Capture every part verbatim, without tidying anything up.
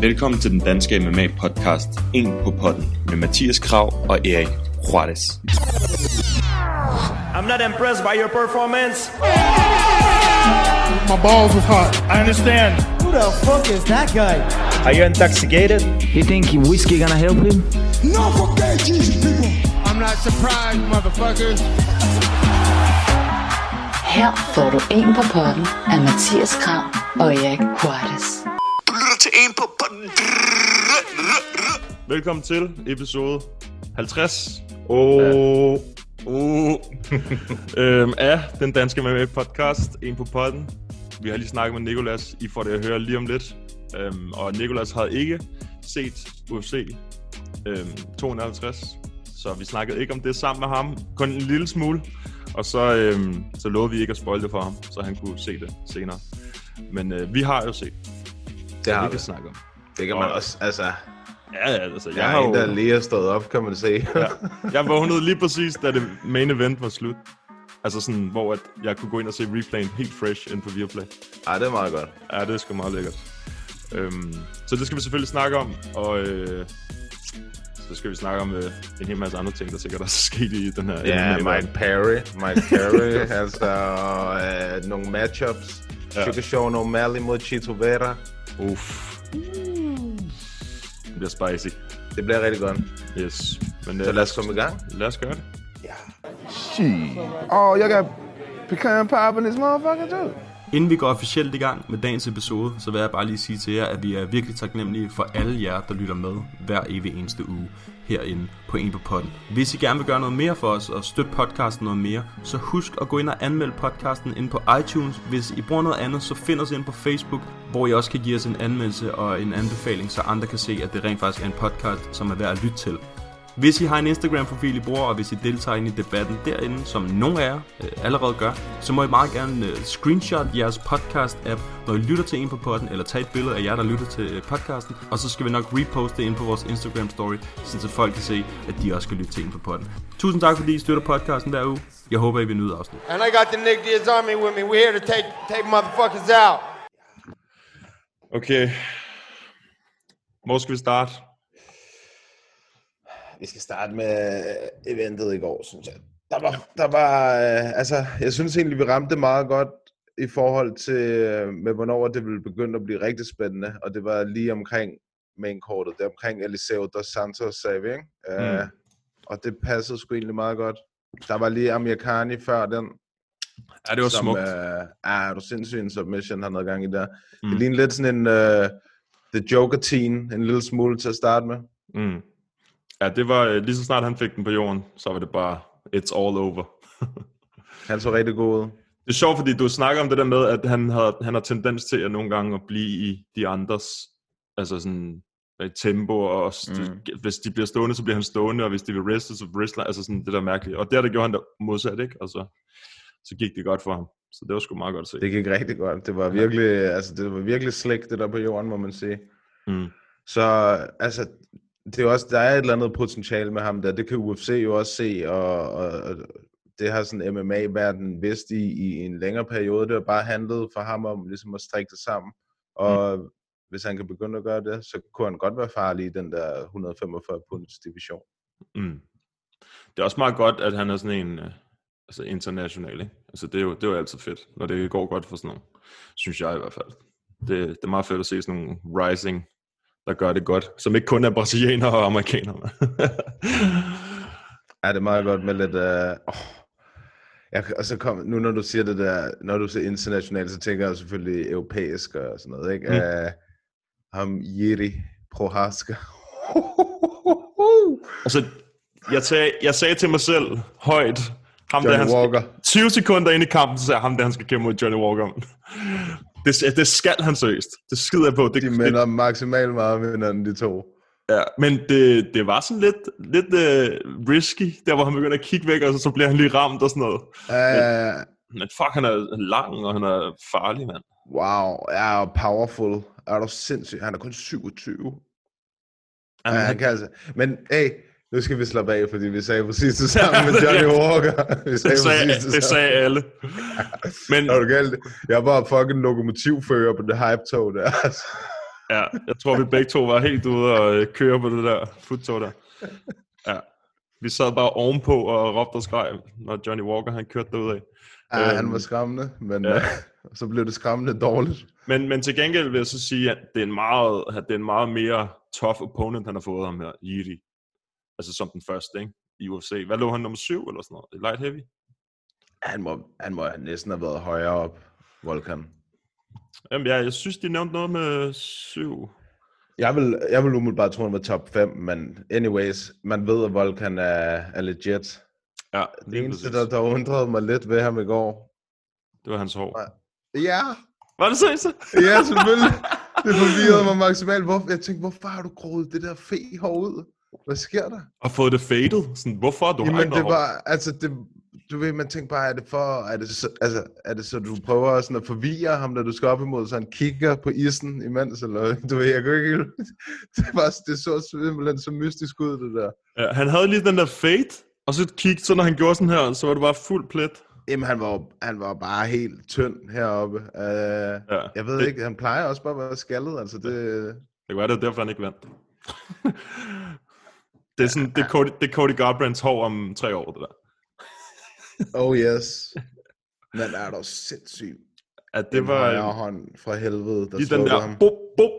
Velkommen til den danske M M A-podcast En på podden med Mathias Krav og Erik Juarez. I'm not impressed by your performance. My balls was hot. I understand. Who the fuck is that guy? Are you intoxicated? You think whiskey gonna help him? No, fuck that, Jesus, people. I'm not surprised, motherfuckers. Her får du En på podden af Mathias Krav og Erik Juarez. Velkommen til episode halvtreds oh. Af, oh. øhm, af den danske M M A-podcast, En på podden. Vi har lige snakket med Nikolas, I får det at høre lige om lidt. Øhm, og Nikolas havde ikke set U F C øhm, to hundrede og halvtreds, så vi snakkede ikke om det sammen med ham. Kun en lille smule, og så, øhm, så lovede vi ikke at spoile det for ham, så han kunne se det senere. Men øh, vi har jo set. Det har vi. Kan snakke om. Det kan man og, også, altså... Ja, ja, altså... Jeg, jeg har en, der jo... lige har stået op, kan man se. Ja. Jeg vågnede lige præcis, da det main event var slut. Altså sådan, hvor at jeg kunne gå ind og se replayen helt fresh ind på Viaplay. Ej, det er meget godt. Ja, det er sgu meget lækkert. Øhm, så det skal vi selvfølgelig snakke om, og... Øh, så skal vi snakke om øh, en hel masse andre ting, der sikkert også er sket i den her... Ja, M M A. Mike Perry. Mike Perry, altså... Øh, nogle matchups. Ja. Sugar Show O'Malley mod Chito Vera. Uff. Det bliver spicy. Det bliver rigtig godt. Yes. Men, uh, så lad os komme i gang. Lad os gøre det. Yeah. Shit. Oh, you got pecan pie in this motherfucker too. Inden vi går officielt i gang med dagens episode, så vil jeg bare lige sige til jer, at vi er virkelig taknemmelige for alle jer, der lytter med hver evig eneste uge herinde på En på Podden. Hvis I gerne vil gøre noget mere for os og støtte podcasten noget mere, så husk at gå ind og anmelde podcasten inde på iTunes. Hvis I bruger noget andet, så find os inde på Facebook, hvor I også kan give os en anmeldelse og en anbefaling, så andre kan se, at det rent faktisk er en podcast, som er værd at lytte til. Hvis I har en Instagram-profil, I bruger, og hvis I deltager ind i debatten derinde, som nogle af jer øh, allerede gør, så må I meget gerne øh, screenshot jeres podcast-app, når I lytter til En på podden, eller tage et billede af jer, der lytter til øh, podcasten, og så skal vi nok reposte det ind på vores Instagram-story, så folk kan se, at de også skal lytte til En på podden. Tusind tak, fordi I støtter podcasten hver uge. Jeg håber, I vil nyde afsnit. And I got the Nick Diaz Army with me. We're here to take, take motherfuckers out. Okay. Hvor skal vi starte? Vi skal starte med eventet i går, synes jeg. Der var, der var øh, altså, jeg synes egentlig, vi ramte meget godt i forhold til, øh, med hvornår det ville begynde at blive rigtig spændende, og det var lige omkring mainkortet, det omkring Alexander dos Santos, sagde vi, ikke? Mm. Øh, og det passede sgu egentlig meget godt. Der var lige Amerikani før den. Ja, det var som, smukt. Øh, ah, du sindssygt en submission, han havde gang i der. Mm. Det lignede lidt sådan en øh, The Joker-teen, en lille smule til at starte med. Mm. Ja, det var lige så snart han fik den på jorden, så var det bare it's all over. Han så rigtig god. Det er sjovt, fordi du snakker om det der med, at han har, han har tendens til at nogle gange at blive i de andres altså sådan, tempo, og mm. hvis de bliver stående, så bliver han stående, og hvis de vil wrestle, så wrestler, altså sådan det der mærkelige. Og der, der gjorde han det modsat, ikke? Og så, så gik det godt for ham. Så det var sgu meget godt at se. Det gik rigtig godt. Det var virkelig, altså, det var virkelig slægt, det der på jorden, må man sige. Mm. Så, altså... Det er også, der er et eller andet potentiale med ham der, det kan U F C jo også se, og, og, og det har sådan M M A-verden vidst i, i en længere periode, det har bare handlet for ham om ligesom at strikke det sammen, og mm. hvis han kan begynde at gøre det, så kunne han godt være farlig i den der et hundrede og femogfyrre punds division. Mm. Det er også meget godt, at han er sådan en altså international, ikke? Altså det er, jo, det er jo altid fedt, når det går godt for sådan noget, synes jeg i hvert fald. Det, det er meget fedt at se sådan nogle rising, der gør det godt, som ikke kun er brasilianere og amerikanere. Ja, det er meget godt med lidt... Øh... Oh. Jeg, og så kom, nu når du siger det der, når du siger internationalt, så tænker jeg selvfølgelig europæisk og sådan noget, ikke? Mm. Uh, ham Jiří Procházka. Altså, jeg, tag, jeg sagde til mig selv højt, ham Johnny der, han Walker. Skal, tyve sekunder ind i kampen, så sagde jeg ham der, han skal kæmpe mod Johnny Walker. Det, det skal han seriøst. Det skider jeg på. Det, de minder det, maksimalt meget med hinanden, de to. Ja, men det, det var sådan lidt, lidt uh, risky, der hvor han begynder at kigge væk, og så, så bliver han lige ramt og sådan noget. Uh, men, men fuck, han er lang, og han er farlig, mand. Wow, ja, powerful. Er du sindssyg? Han er kun syvogtyve. Jamen, ja, han, han kan altså... Men, hey, nu skal vi slappe af, fordi vi sagde præcis det samme med Johnny Walker. Vi sagde det, sagde, det, det sagde alle. Men, jeg var fucking lokomotivfører på det hype-tog der. Altså. Ja, jeg tror, vi begge to var helt ude og køre på det der futtog der. Ja. Vi sad bare ovenpå og råbte og skreg, når Johnny Walker han kørte derudad. Ja, øhm, han var skræmmende, men ja. Så blev det skræmmende dårligt. Men, men til gengæld vil jeg så sige, at det er en meget, at det er en meget mere tough opponent, han har fået ham her, Jiří. Altså som den første, ikke? I U F C. Hvad lå han, nummer syv eller sådan noget? Light heavy? Han må, han må næsten have været højere op, Volkan. Jamen ja, jeg synes, de nævnte noget med syv. Jeg vil, jeg vil umiddelbart tro, han var top fem, men anyways, man ved, at Volkan er, er legit. Ja, det eneste, der, der undrede mig lidt ved ham i går. Det var hans hår. Ja. Var det så? Ja, selvfølgelig. Det forvirrede mig maksimalt. Hvorfor? Jeg tænkte, hvorfor har du groet det der fe-hår ud? Hvad sker der? Og fået det faded? Sådan, hvorfor du jamen, det var, altså, det, du ved, man tænkte bare, er det for, er det så, altså, er det så, du prøver sådan at forvirre ham, da du skal op imod, så han kigger på isen imens, eller, du ved, jeg kunne ikke, det var, det så simpelthen så mystisk ud, det der. Ja, han havde lige den der fade, og så kiggede, så når han gjorde sådan her, så var det bare fuld plet. Jamen, han var, han var bare helt tynd heroppe. Uh, ja, jeg ved det, ikke, han plejer også bare at være skaldet, altså det... Det var det, derfor han ikke vandt. Det er sådan, det er Cody, det er Cody Garbrands hår om tre år, det der. Oh yes. Men er dog sindssygt. At det en var... En hånd fra helvede, der slog den der, ham. Bop, bop,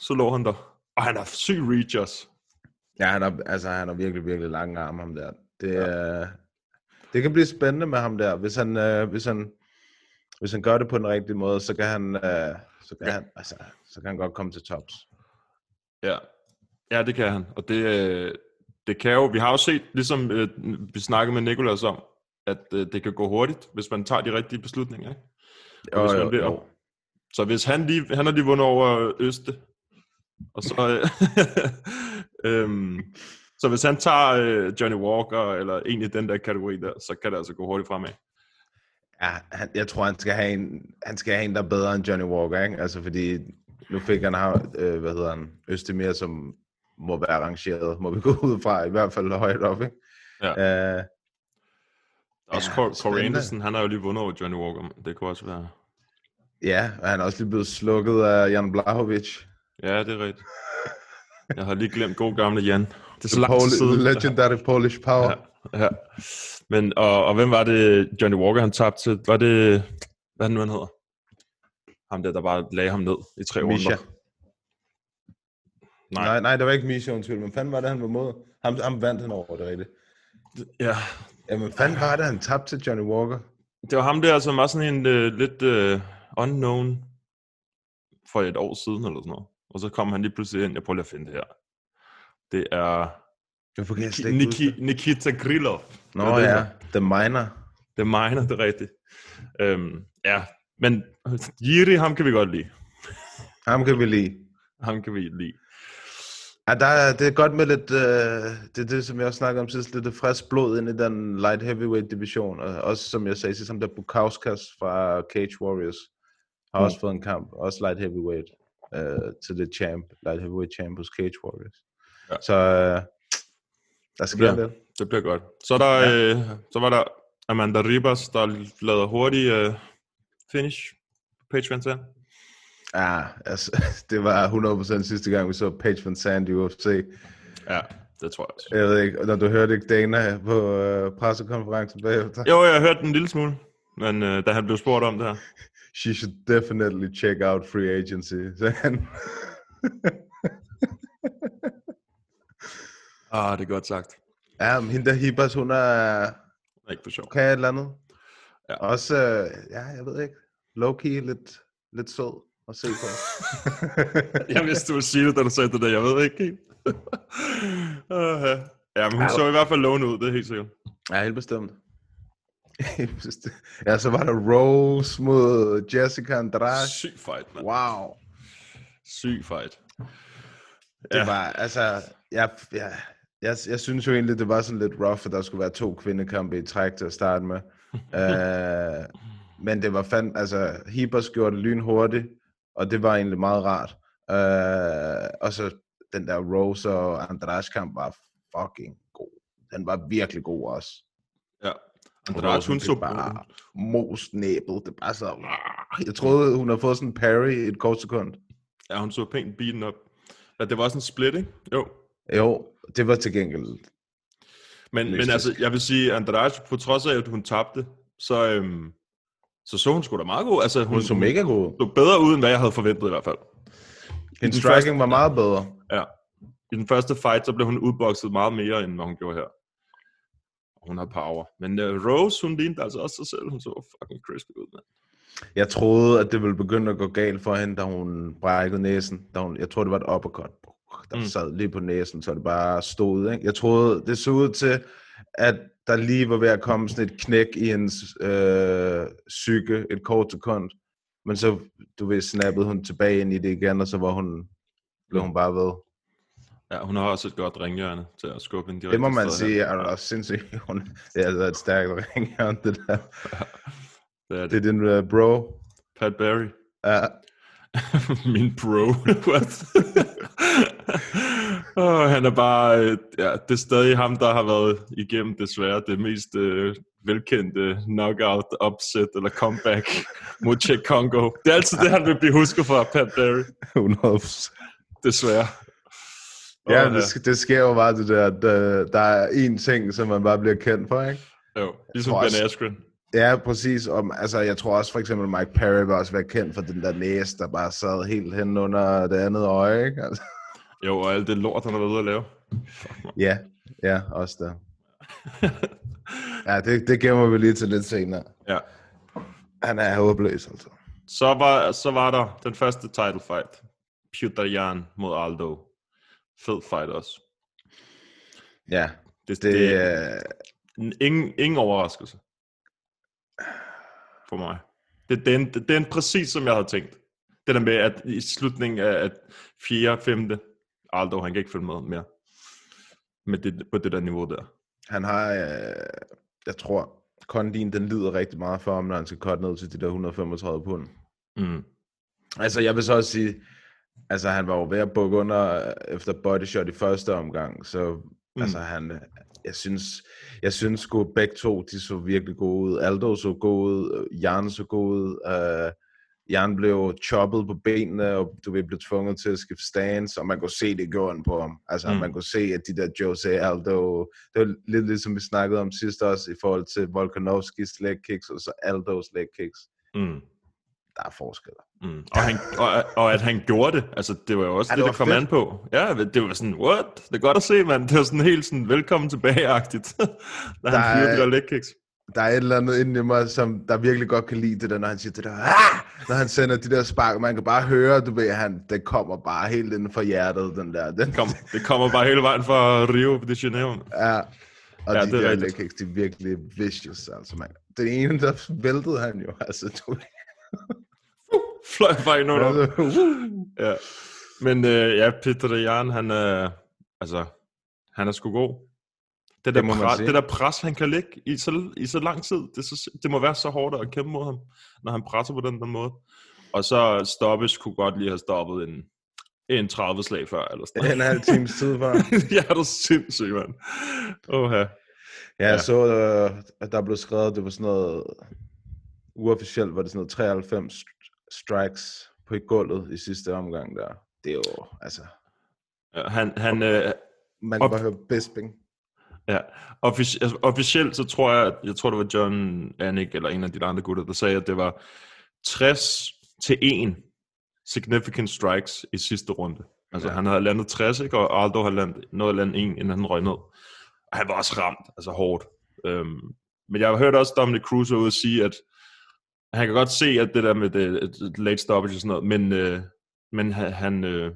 så lå han der. Og han har syg reach også. Ja, han har, altså, han har virkelig, virkelig lange arme, ham der. Det, ja. Det kan blive spændende med ham der. Hvis han, øh, hvis han, hvis han gør det på den rigtige måde, så kan han, øh, så kan ja. han, altså, så kan han godt komme til tops. Ja, ja det kan han. Og det... Øh... Det kan jo, vi har jo set, ligesom øh, vi snakkede med Nikolas om, at øh, det kan gå hurtigt, hvis man tager de rigtige beslutninger, ikke? Jo, hvis man jo, jo. Så hvis han lige, han har lige vundet over Øste, og så, øh, øhm, så hvis han tager øh, Johnny Walker, eller en i den der kategori der, så kan det altså gå hurtigt fremad. Ja, han, jeg tror, han skal, have en, han skal have en, der er bedre end Johnny Walker, ikke? Altså fordi, nu fik han, øh, hvad hedder han, Østemir, som... må være arrangeret, må vi gå ud fra, i hvert fald højt op, ikke? Ja. Uh, også ja, Corey Anderson, han har jo lige vundet over Johnny Walker, det kunne også være... Ja, og han er også lige blevet slukket af Jan Błachowicz. Ja, det er rigtigt. Jeg har lige glemt god gamle Jan. Det er så langt Poli- siden. Legendary Polish Power. Ja, ja. Men, og, og hvem var det, Johnny Walker, han tabte til? Var det... Hvad han nu, han hedder? Ham der, der bare lagde ham ned i tre runder. Nej. nej, nej, det var ikke Misha, undskyld, men fanden var det, han var mod? Ham, ham vandt han over, det er rigtigt. Ja. Jamen, fanden var det, han tabte til Johnny Walker? Det var ham der, som var sådan en uh, lidt uh, unknown for et år siden, eller sådan noget. Og så kom han lige pludselig ind, jeg prøver lige at finde det her. Det er Niki- Niki- Nikita Krylov. Nå det det, ja, The Miner. The Miner, det er rigtigt. Um, ja, men Jiří, ham kan vi godt lide. Ham kan vi lide. Ham kan vi lide. Ja, der er, det er godt med lidt, øh, det er det, som jeg også snakkede om sidst, lidt frisk blod ind i den light heavyweight division, og også som jeg sagde sidst, som der Bukauskas fra Cage Warriors har mm. også fået en kamp, også light heavyweight, øh, til det champ, light heavyweight champ hos Cage Warriors. Ja. Så øh, der sker lidt. Det bliver godt. Så, der, ja. øh, så var der Amanda Ribas, der lavede hurtig øh, finish på Paige VanZant. Ja, altså, det var hundrede procent sidste gang, vi så Paige VanZant i U F C. Ja, det tror jeg også. Jeg ved ikke, når du hørte ikke Dana på øh, pressekonferencen bagefter? Jo, jeg hørte den en lille smule, men øh, da han blev spurgt om det her. She should definitely check out free agency, sagde han. Ah, det er godt sagt. Ja, men hende der Hibas, hun er... Ikke for sjov. Kan jeg et eller andet? Ja. Også, øh, ja, jeg ved ikke, low-key, lidt, lidt sød. Og se på. Jeg vidste, du ville sige det, da du sagde det der. Jeg ved ikke helt. Ja, men hun så i hvert fald lovende ud. Det er helt sikkert. Ja, helt bestemt. Helt bestemt. Ja, så var der Rose mod Jessica Andrade. Syg fight, mand. Wow. Syg fight. Ja. Det var, altså... Jeg, jeg, jeg, jeg synes jo egentlig, det var sådan lidt rough, at der skulle være to kvindekampe i træk til at starte med. uh, men det var fandme... Altså, Hibas gjorde det lynhurtigt. Og det var egentlig meget rart. Øh, og så den der Rose og Andrade kamp var fucking god. Den var virkelig god også. Ja. Andrade, hun så bare most næbel. Det var så... Jeg troede, hun havde fået sådan en parry i et kort sekund. Ja, hun så pænt beaten op. Ja, det var også en split, ikke? Jo. Jo, det var til gengæld. Men, men altså, jeg vil sige, Andrade, på trods af, at hun tabte, så øhm, så, så hun sgu da meget god. Altså, hun, hun så mega god. Hun så bedre ud, end hvad jeg havde forventet i hvert fald. Hendes striking første, var meget bedre. Ja. I den første fight, så blev hun udbokset meget mere, end hvad hun gjorde her. Hun har power. Men uh, Rose, hun lignede altså også sig selv. Hun så fucking crispy ud, mand. Jeg troede, at det ville begynde at gå galt for hende, da hun brækkede næsen. Da hun, jeg tror det var et uppercut, der mm. sad lige på næsen, så det bare stod, ikke? Jeg troede, det så ud til, at der lige var ved at komme sådan et knæk i hendes øh, psyke, et kort sekund. Men så, du ved, snappede hun tilbage ind i det igen, og så var hun, blev hun bare ved. Ja, hun har også et godt ringhjørne til at skubbe ind direkte. Det må man sige, er også sindssygt. Det er altså et stærkt ringhjørne, det der. Det er, det. Det er din uh, bro. Pat Barry. Ja. Min bro. oh, han er bare... Øh, ja, det er stadig ham, der har været igennem desværre det mest øh, velkendte knockout, upset eller comeback mod Czech Congo. Det er altid det, han vil blive husket for, Pat Barry. hundrede procent. Desværre. Oh, ja, det, ja, det sker jo bare det der, der, der er én ting, som man bare bliver kendt for, ikke? Jo, ligesom Ben Askren. Ja, præcis. Og, altså, jeg tror også for eksempel, Mike Perry var også været kendt for den der næse, der bare sad helt hen under det andet øje, ikke? Altså. Jo, og alt det lort, han har været ude at lave. ja, ja, også der. ja, det, det gemmer vi lige til lidt senere. Ja. Han er håbløs, altså. Så var, så var der den første title fight. Petr Yan mod Aldo. Fed fight også. Ja. Det, det, det er ingen, ingen overraskelse. For mig. Det, det, er en, det er en præcis, som jeg havde tænkt. Det der med, at i slutningen af fjerde, femte Aldo, han kan ikke følge med mere. Med det, på det der niveau der. Han har, øh, jeg tror, kondien, den lider rigtig meget for ham, når han skal cutte ned til de der et hundrede femogtredive pund. Mm. Altså, jeg vil så også sige, altså, han var jo ved at bukke under efter bodyshot i første omgang, så mm. altså, han... Jeg synes, jeg synes sgu, begge to, de så virkelig gode ud. Aldo så god ud, Jan så god ud. Uh, Jan blev choppet på benene, og du blev tvunget til at skifte stance, og man kunne se det gjorde han på ham. Altså, mm. man kunne se, at de der Jose Aldo, det var lidt ligesom vi snakkede om sidst også, i forhold til Volkanovskis leg kicks, og så Aldos leg kicks. Mm. Der er forskeller. Mm. Og, han, og, og at han gjorde det, altså det var jo også ja, det, det, der kom fedt an på. Ja, det var sådan, what? Det er godt at se, mand. Det var sådan helt sådan, velkommen tilbage-agtigt, da han fyrede de der lægkiks. Der er et eller andet inde i mig, som der virkelig godt kan lide det der, når han siger det der, ah! Når han sender de der spark, man kan bare høre, du ved, han, det kommer bare helt inden for hjertet, den der. Den. Kom, det kommer bare hele vejen fra Rio de Janeiro. Ja, og ja, de der lægkiks, de er virkelig vicious, altså man. Den ene, der væltede han jo, altså du fløj bare endnu op. Ja. Men øh, ja, Petr Yan, han er, øh, altså, han er sgu god. Det der, det, pres, det der pres, han kan lægge i så, i så lang tid, det, så, det må være så hårdt at kæmpe mod ham, når han presser på den der måde. Og så stoppes kunne godt lige have stoppet en, en tredive slag før. Eller sådan. En halv times tid før. ja, det er sindssygt, mand. Oha. Ja, jeg ja. så, øh, at der blev skrevet, det var sådan noget, uofficielt var det sådan noget treoghalvfems strikes på gulvet i sidste omgang der. Det er jo, altså... Ja, han, han, øh, man kan op, bare høre Bisping. Ja, offic, altså, officielt så tror jeg, jeg tror det var John Anik eller en af de andre gutter, der sagde, at det var tres til en significant strikes i sidste runde. Altså ja. Han havde landet tres, ikke? Og Aldo havde landet noget land en, inden han røg ned. Og han var også ramt, altså hårdt. Øhm, men jeg har hørt også Dominic Cruz ud og sige, at han kan godt se, at det der med det, et late stoppage og sådan noget, men, øh, men han, øh,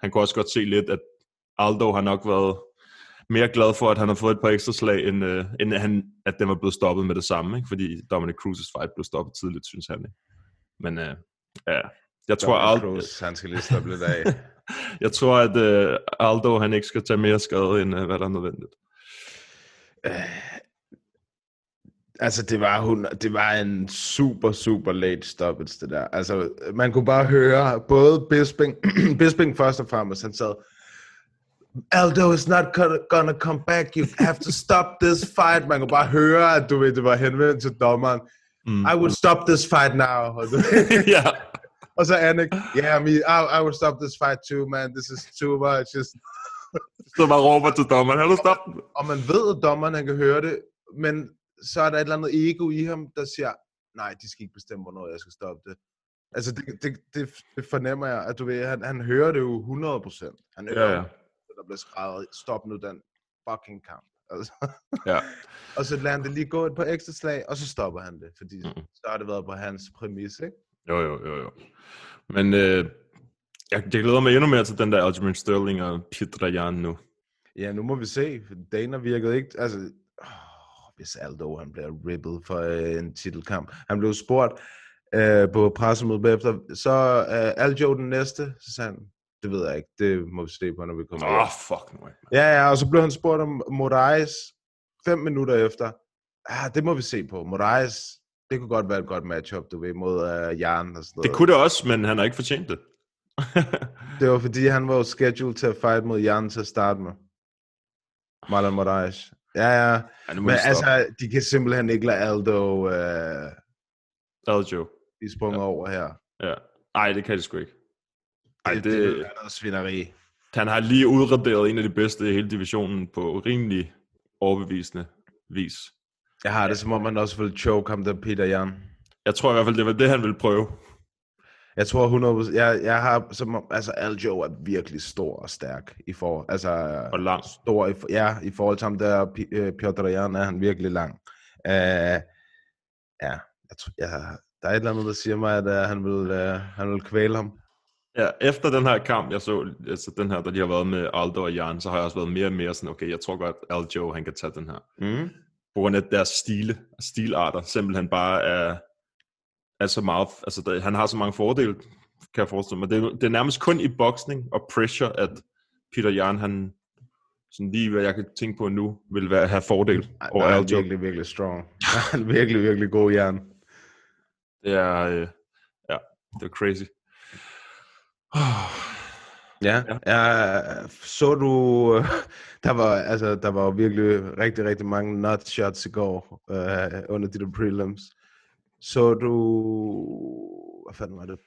han kunne også godt se lidt, at Aldo har nok været mere glad for, at han har fået et par ekstra slag, end, øh, end han, at den var blevet stoppet med det samme, ikke? Fordi Dominic Cruz's fight blev stoppet tidligt, synes han. Ikke? Men øh, ja, jeg tror, Aldo, Cruz, han skal lige stoppe lidt af. jeg tror, at øh, Aldo han ikke skal tage mere skade, end øh, hvad der er nødvendigt. Øh. Altså, det var, det var en super, super late stoppage, det der. Altså, man kunne bare høre både Bisping, Bisping først og fremmest, han sagde, Aldo is not gonna come back, you have to stop this fight. Man kunne bare høre, at du ved, det var henvendt til dommeren. Mm. I would stop this fight now. ja. Og så Anik, yeah, me, I, I will stop this fight too, man. This is too much. Just... så bare råber til dommeren, har du stoppet? Og, og man ved, at dommeren han kan høre det, men så er der et eller andet ego i ham, der siger, nej, de skal ikke bestemme, hvornår jeg skal stoppe det. Altså, det, det, det, det fornemmer jeg, at du ved, han, han hører det jo hundrede procent. Han hører, ja, ja. Der bliver skrevet, stop nu den fucking kamp. Altså. Ja. Og så lader han det lige gå et par ekstra slag, og så stopper han det, fordi mm. så har det været på hans præmis, ikke? Jo, jo, jo, jo. Men øh, jeg, jeg glæder mig endnu mere til den der Aljamain Sterling og Petr Yan nu. Ja, nu må vi se. Dana virkede ikke, altså... Oh, hvis Aldo, han bliver rippet for øh, en titelkamp. Han blev spurgt øh, på pressemødet bagefter, så øh, Aljo den næste, så sagde han, det ved jeg ikke, det må vi se på, når vi kommer. Åh, oh, fuck nu. Ja, ja, og så blev han spurgt om Moraes fem minutter efter. Ah, det må vi se på. Moraes, det kunne godt være et godt matchup, du ved, mod uh, Jan og sådan noget. Det kunne det også, men han har ikke fortjent det. Det var fordi, han var jo scheduled til at fight mod Jan til at starte med. Marlon Moraes. Ja, ja. ja men altså, de kan simpelthen ikke lade Aldo... Uh, Aldo. De sprunget ja. over her. Ja. Ej, det kan de sgu ikke. Ej, det, det er noget svineri. Han har lige udraderet en af de bedste i hele divisionen på rimelig overbevisende vis. Jeg har det, som om man også ville choke ham der Petr Yan. Jeg tror i hvert fald, det var det, han ville prøve. Jeg tror hundrede procent. Jeg, jeg har, som om, altså Aljo er virkelig stor og stærk i forhold. Altså, og lang. Stor i, ja, i forhold til ham der Petr Yan er han virkelig lang. Uh, ja, jeg tror, jeg, der er et eller andet, der siger mig, at uh, han, vil, uh, han vil kvæle ham. Ja, efter den her kamp, jeg så, altså den her, der de har været med Aldo og Jan, så har jeg også været mere og mere sådan, okay, jeg tror godt, Aljo, han kan tage den her. Mm. På grund af deres stile, stilarter, simpelthen bare er, er så meget, altså der, han har så mange fordele, kan jeg forestille mig. Det, det er nærmest kun i boksning og pressure, at Petr Yan, han, sådan lige hvad jeg kan tænke på nu, vil være, have fordel Ej, over Aljo. Han er virkelig, virkelig strong. Han er virkelig, virkelig god, Jan. Det er, øh, ja, det er crazy. Oh. Ja, ja. Uh, så du, uh, der var altså der var virkelig rigtig, rigtig mange nut shots i går uh, under de der prelims. Så du, hvad fanden var det,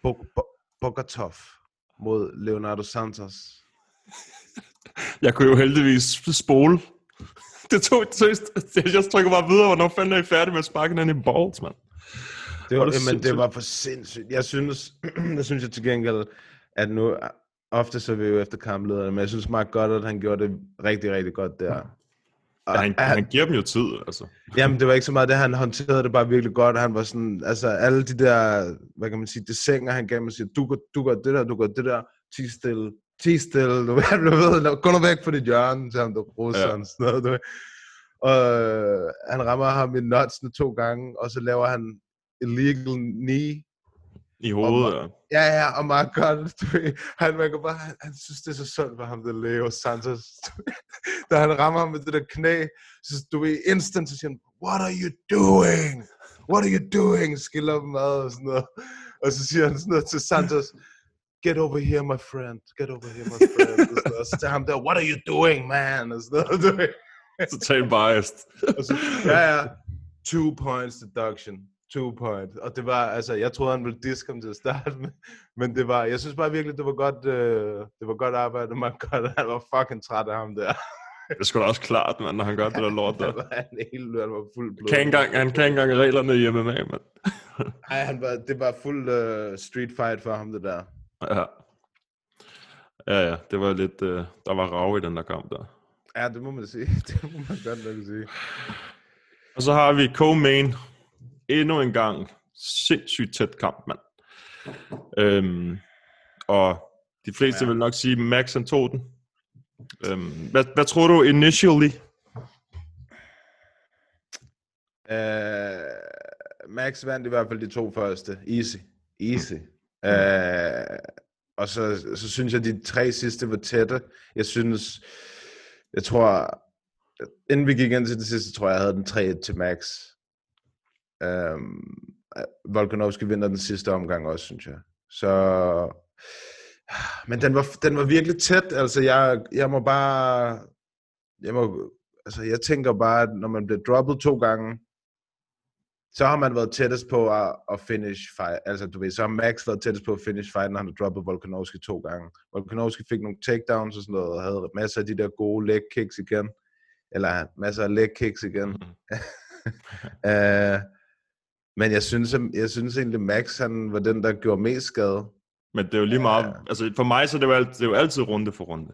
Bogatov mod Leonardo Santos. Jeg kunne jo heldigvis spole. Det tog seriøst, jeg trykker bare videre, hvornår fanden er I færdig med at sparke den i balls, mand. Det var, var det, men det var for sindssygt. Jeg synes, jeg synes jeg til gengæld, at nu, ofte så er vi jo efter kamplederne, men jeg synes Mark Goddard, han gjorde det rigtig, rigtig godt der. Og ja, han, han, han giver dem jo tid, altså. Jamen, det var ikke så meget det, han håndterede det bare virkelig godt, han var sådan, altså alle de der, hvad kan man sige, desinger, han gav mig siger, du går, du går det der, du går det der, ti stille, ti stille, du ved, gå nu væk fra dit hjørne, til ham, der russeren, ja. Sådan noget, du ved. Og han rammer ham i nutsene to gange, og så laver han illegal knee, i hovedet, og, ja. Ja, ja, og meget godt. Han, man kan bare, han, han synes, det er så sundt for ham, det Leo Santos. Da han rammer ham med det der knæ, så du ved, instant, så siger han, what are you doing? What are you doing? Skiller dem ad og sådan noget. Og så siger han sådan noget til Santos, get over here, my friend. Get over here, my friend. Og, og så til ham der, what are you doing, man? Og sådan noget, du ved. Total biased. Så, ja, ja. Two points deduction. Two point. Og det var, altså, jeg troede, han ville diske ham til at starte med, men det var, jeg synes bare virkelig, det var godt, øh, det var godt arbejde, man godt, han var fucking træt af ham der. Det er sgu da også klart, man, når han gør det der lort der. Var han, hele, han var fuld blod. Kan engang, han kan engang reglerne i M M A, mand. Nej, han var, det var fuld øh, street fight for ham, det der. Ja. Ja, ja, det var lidt, øh, der var rav i den der kamp der. Ja, det må man sige. Det må man godt nok sige. Og så har vi co-main. Endnu en gang sindssygt tæt kamp, mand. Øhm, og de fleste ja. vil nok sige, Max han tog den. Øhm, hvad, hvad tror du initially? Uh, Max vandt i hvert fald de to første. Easy. Easy. Mm. Uh, og så, så synes jeg, de tre sidste var tætte. Jeg synes, jeg tror, inden vi gik ind til det sidste, tror jeg, jeg havde den tre et til Max. Um, Volkanovski vinder den sidste omgang også, synes jeg. Så, men den var den var virkelig tæt. Altså, jeg jeg må bare, jeg må, altså, jeg tænker bare, at når man bliver droppet to gange, så har man været tættest på at, at finish fight. Altså, du ved, så har Max været tættest på at finish fight, når han har droppet Volkanovski to gange. Volkanovski fik nogle takedowns og sådan noget, og havde masser af de der gode leg kicks igen. Eller masser af leg kicks igen. Mm. uh, men jeg synes, jeg synes egentlig, Max han var den, der gjorde mest skade. Men det er jo lige meget... Ja. Altså, for mig så er det jo altid, det er jo altid runde for runde.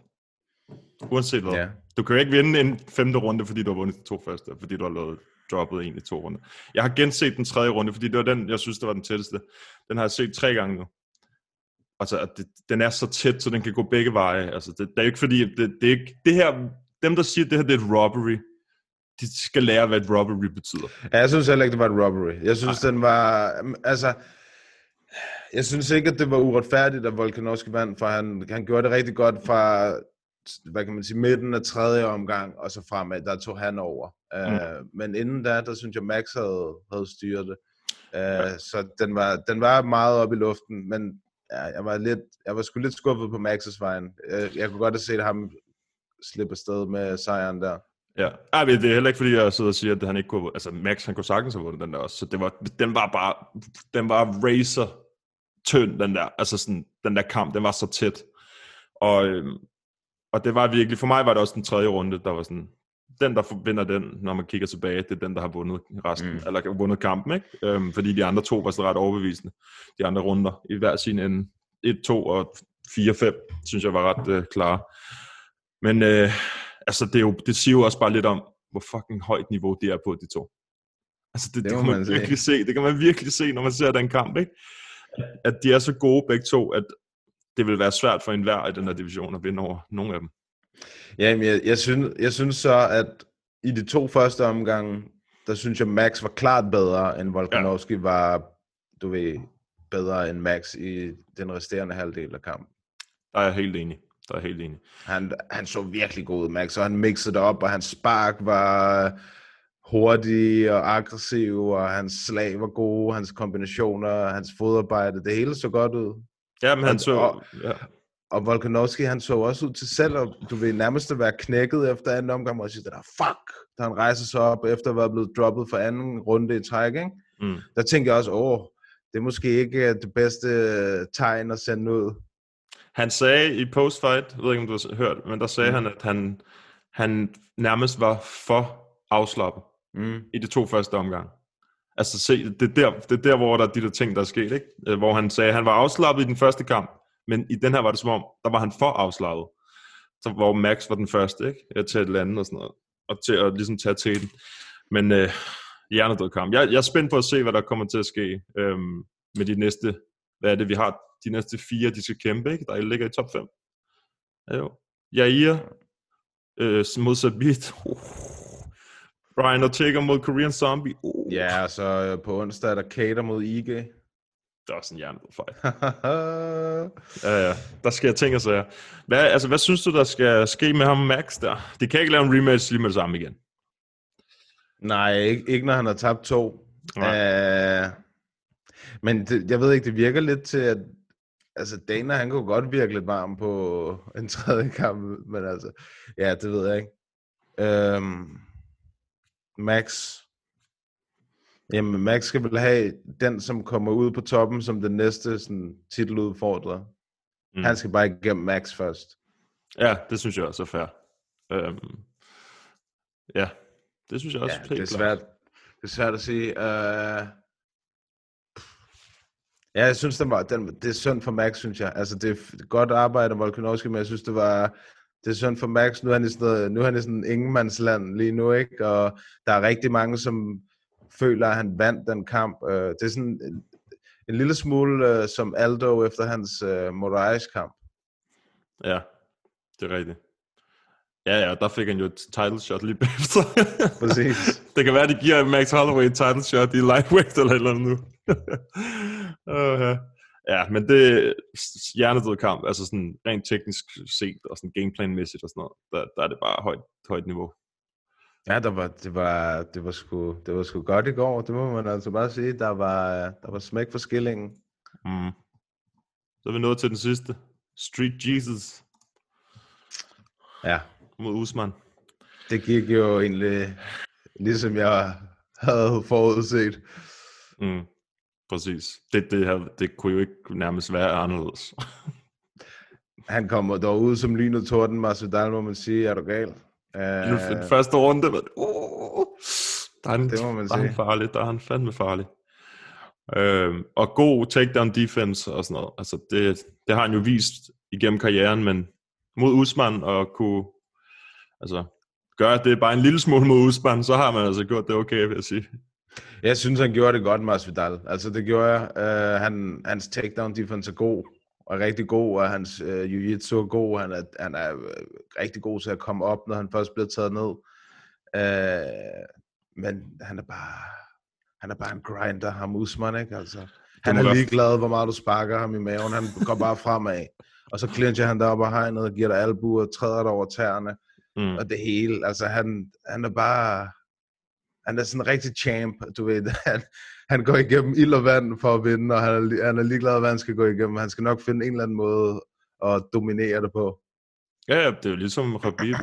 Uanset hvad. Ja. Du kan jo ikke vinde en femte runde, fordi du har vundet de to første, fordi du har lavet... droppet en i to runder. Jeg har genset den tredje runde, fordi det var den, jeg synes, der var den tætteste. Den har jeg set tre gange nu. Altså, det, den er så tæt, så den kan gå begge veje. Altså, det, det er jo ikke fordi, det, det er ikke, det her, dem der siger, at det her det er et robbery, de skal lære, hvad et robbery betyder. Ja, jeg synes heller ikke, det var et robbery. Jeg synes, Ej. den var, altså, jeg synes ikke, at det var uretfærdigt, at Volkanovski vandt, for han, han gjorde det rigtig godt fra, hvad kan man sige, midten af tredje omgang, og så fremad, der tog han over. Mm. Uh, men inden da, der synes jeg, Max havde, havde styret det. Uh, ja. Så den var, den var meget oppe i luften, men ja, jeg, var lidt, jeg var sgu lidt skuffet på Max's vejen. Uh, jeg kunne godt have set ham slippe afsted med sejren der. Ja, Ej, det er heller ikke, fordi jeg sidder og siger, at han ikke kunne... Altså, Max, han kunne sagtens have vundet den der også, så det var, den var bare... Den var racer-tynd, den der. Altså, sådan, den der kamp, den var så tæt. Og... Øhm, Og det var virkelig, for mig var det også den tredje runde, der var sådan, den der vinder den, når man kigger tilbage, det er den, der har vundet resten, mm. eller vundet kampen, ikke? Øhm, fordi de andre to var sådan ret overbevisende, de andre runder, i hver sin ende, et, to og fire, fem, synes jeg var ret øh, klare. Men øh, altså, det, er jo, det siger jo også bare lidt om, hvor fucking højt niveau det er på, de to. Altså, det, det, det kan man, man virkelig se. se, det kan man virkelig se, når man ser den kamp, ikke? At de er så gode begge to, at det vil være svært for enhver i den her division at vinde over nogle af dem. Jamen, jeg, jeg, synes, jeg synes så, at i de to første omgange, der synes jeg, Max var klart bedre, end Volkanovski ja. var, du ved, bedre end Max i den resterende halvdel af kampen. Der er jeg helt enig. Der er helt enig. Han, han så virkelig god ud, Max, og han mixede det op, og hans spark var hurtig og aggressiv, og hans slag var gode, hans kombinationer, hans fodarbejde, det hele så godt ud. Ja, men han så... Og, ja. og Volkanovski, han så også ud til selv, og du vil nærmest at være knækket efter anden omgang, og sige, fuck, da han rejser sig op, efter at være blevet droppet for anden runde i træk, ikke? Mm. Der tænker jeg også, åh, det er måske ikke det bedste tegn at sende ud. Han sagde i postfight, jeg ved ikke, om du har hørt, men der sagde mm. han, at han, han nærmest var for afslappet mm. i de to første omgange. Altså se, det er, der, det er der, hvor der er de der ting, der er sket, ikke? Hvor han sagde, at han var afslappet i den første kamp, men i den her var det som om, der var han for afslappet. Så hvor Max var den første, ikke? Til et eller andet og sådan noget, og til at ligesom tage til den. Men øh, hjernedød kamp. Jeg, jeg er spændt på at se, hvad der kommer til at ske øhm, med de næste, hvad er det, vi har, de næste fire, de skal kæmpe, ikke? Der ligger i top fem. Ja, jo. Jair, øh, modsat bit, uh. Brian Ortega mod Korean Zombie. Uh. Ja, så på onsdag er der Cater mod Ige. Det er også en hjernedød fight. ja, ja. Der sker ting og sager. Hvad, altså, hvad synes du, der skal ske med ham og Max der? De kan ikke lave en rematch lige med det samme igen. Nej, ikke, ikke når han har tabt to. Uh, men det, jeg ved ikke, det virker lidt til, at altså Dana, han kunne godt virke lidt varm på en tredje kamp. Men altså, ja, det ved jeg ikke. Uh, Max. Jamen, Max skal vel have den, som kommer ud på toppen, som den næste sådan, titeludfordrer. Mm. Han skal bare igennem Max først. Ja, det synes jeg også er fair. Øhm, ja, det synes jeg også ja, er det er svært. Det er svært at sige. Uh... Ja, jeg synes, det, var, den, det er synd for Max, synes jeg. Altså, det er godt arbejde, Volkanovski, men jeg synes, det var... Det er sådan for Max, nu er han i sådan, nu er han i sådan ingenmandsland lige nu, ikke? Og der er rigtig mange, som føler, at han vandt den kamp. Det er sådan en, en lille smule som Aldo efter hans uh, Moraes-kamp. Ja, det er rigtigt. Ja, ja, der fik han jo et title shot lige bagefter. Præcis. Det kan være, de giver Max Holloway et title shot i lightweight eller eller andet nu. uh-huh. Ja, men det er hjernedød kamp, altså sådan rent teknisk set og sådan gameplanmæssigt og sådan noget, der, der er det bare højt, højt niveau. Ja, der var, det, var, det, var sgu, det var sgu godt i går, det må man altså bare sige, der var, der var smæk for skillingen. Mm. Så er vi nået til den sidste, Street Jesus. Ja. Mod Usman. Det gik jo egentlig, ligesom jeg havde forudset. Mm, præcis. Det, det, her, det kunne jo ikke nærmest være anderledes. Han kommer dog ud som lyn og torden, Masvidal, må man sige, er du gal? Uh, den første runde, men, oh, der er han, det må man der sige. Han farlig, der er han fandme farlig. Uh, og god takedown defense og sådan noget. Altså det, det har han jo vist igennem karrieren, men mod Usman og kunne altså gøre det bare en lille smule mod Usman, så har man altså gjort det okay, vil jeg sige. Jeg synes, han gjorde det godt, Masvidal. Altså det gjorde jeg. Uh, han, hans takedown defense er god. Og rigtig god, og hans øh, jiu-jitsu er god, han er, han er øh, rigtig god til at komme op, når han først bliver taget ned. Øh, men han er bare han er bare en grinder, ham Usman, ikke? Altså, han er ligeglad, hvor meget du sparker ham i maven, han går bare fremad. Og så clincher han dig op og hegnet, og giver dig albuer, træder dig over tæerne, mm. og det hele. Altså, han, han er bare... Han er sådan en rigtig champ, du ved. Han, han går igennem ild og vand for at vinde, og han er, han er ligeglad, hvad han skal gå igennem. Han skal nok finde en eller anden måde at dominere det på. Ja, ja, det er jo ligesom Khabib.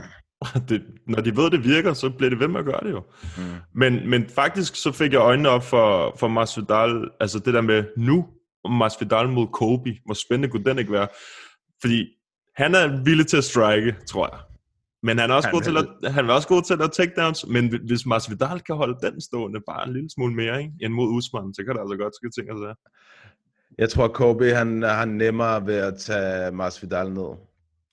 Det, når de ved, det virker, så bliver det ved med at gøre det jo. Mm. Men, men faktisk så fik jeg øjnene op for, for Masvidal, altså det der med nu, Masvidal mod Kobe. Hvor spændende kunne den ikke være? Fordi han er villig til at strike, tror jeg. Men han er også, han god, til at, han er også god til at lave takedowns, men hvis Masvidal kan holde den stående bare en lille smule mere, ikke, end mod Usman, så kan det altså godt ske ting at sige. Jeg tror, at Kobe han, han nemmere ved at tage Masvidal ned.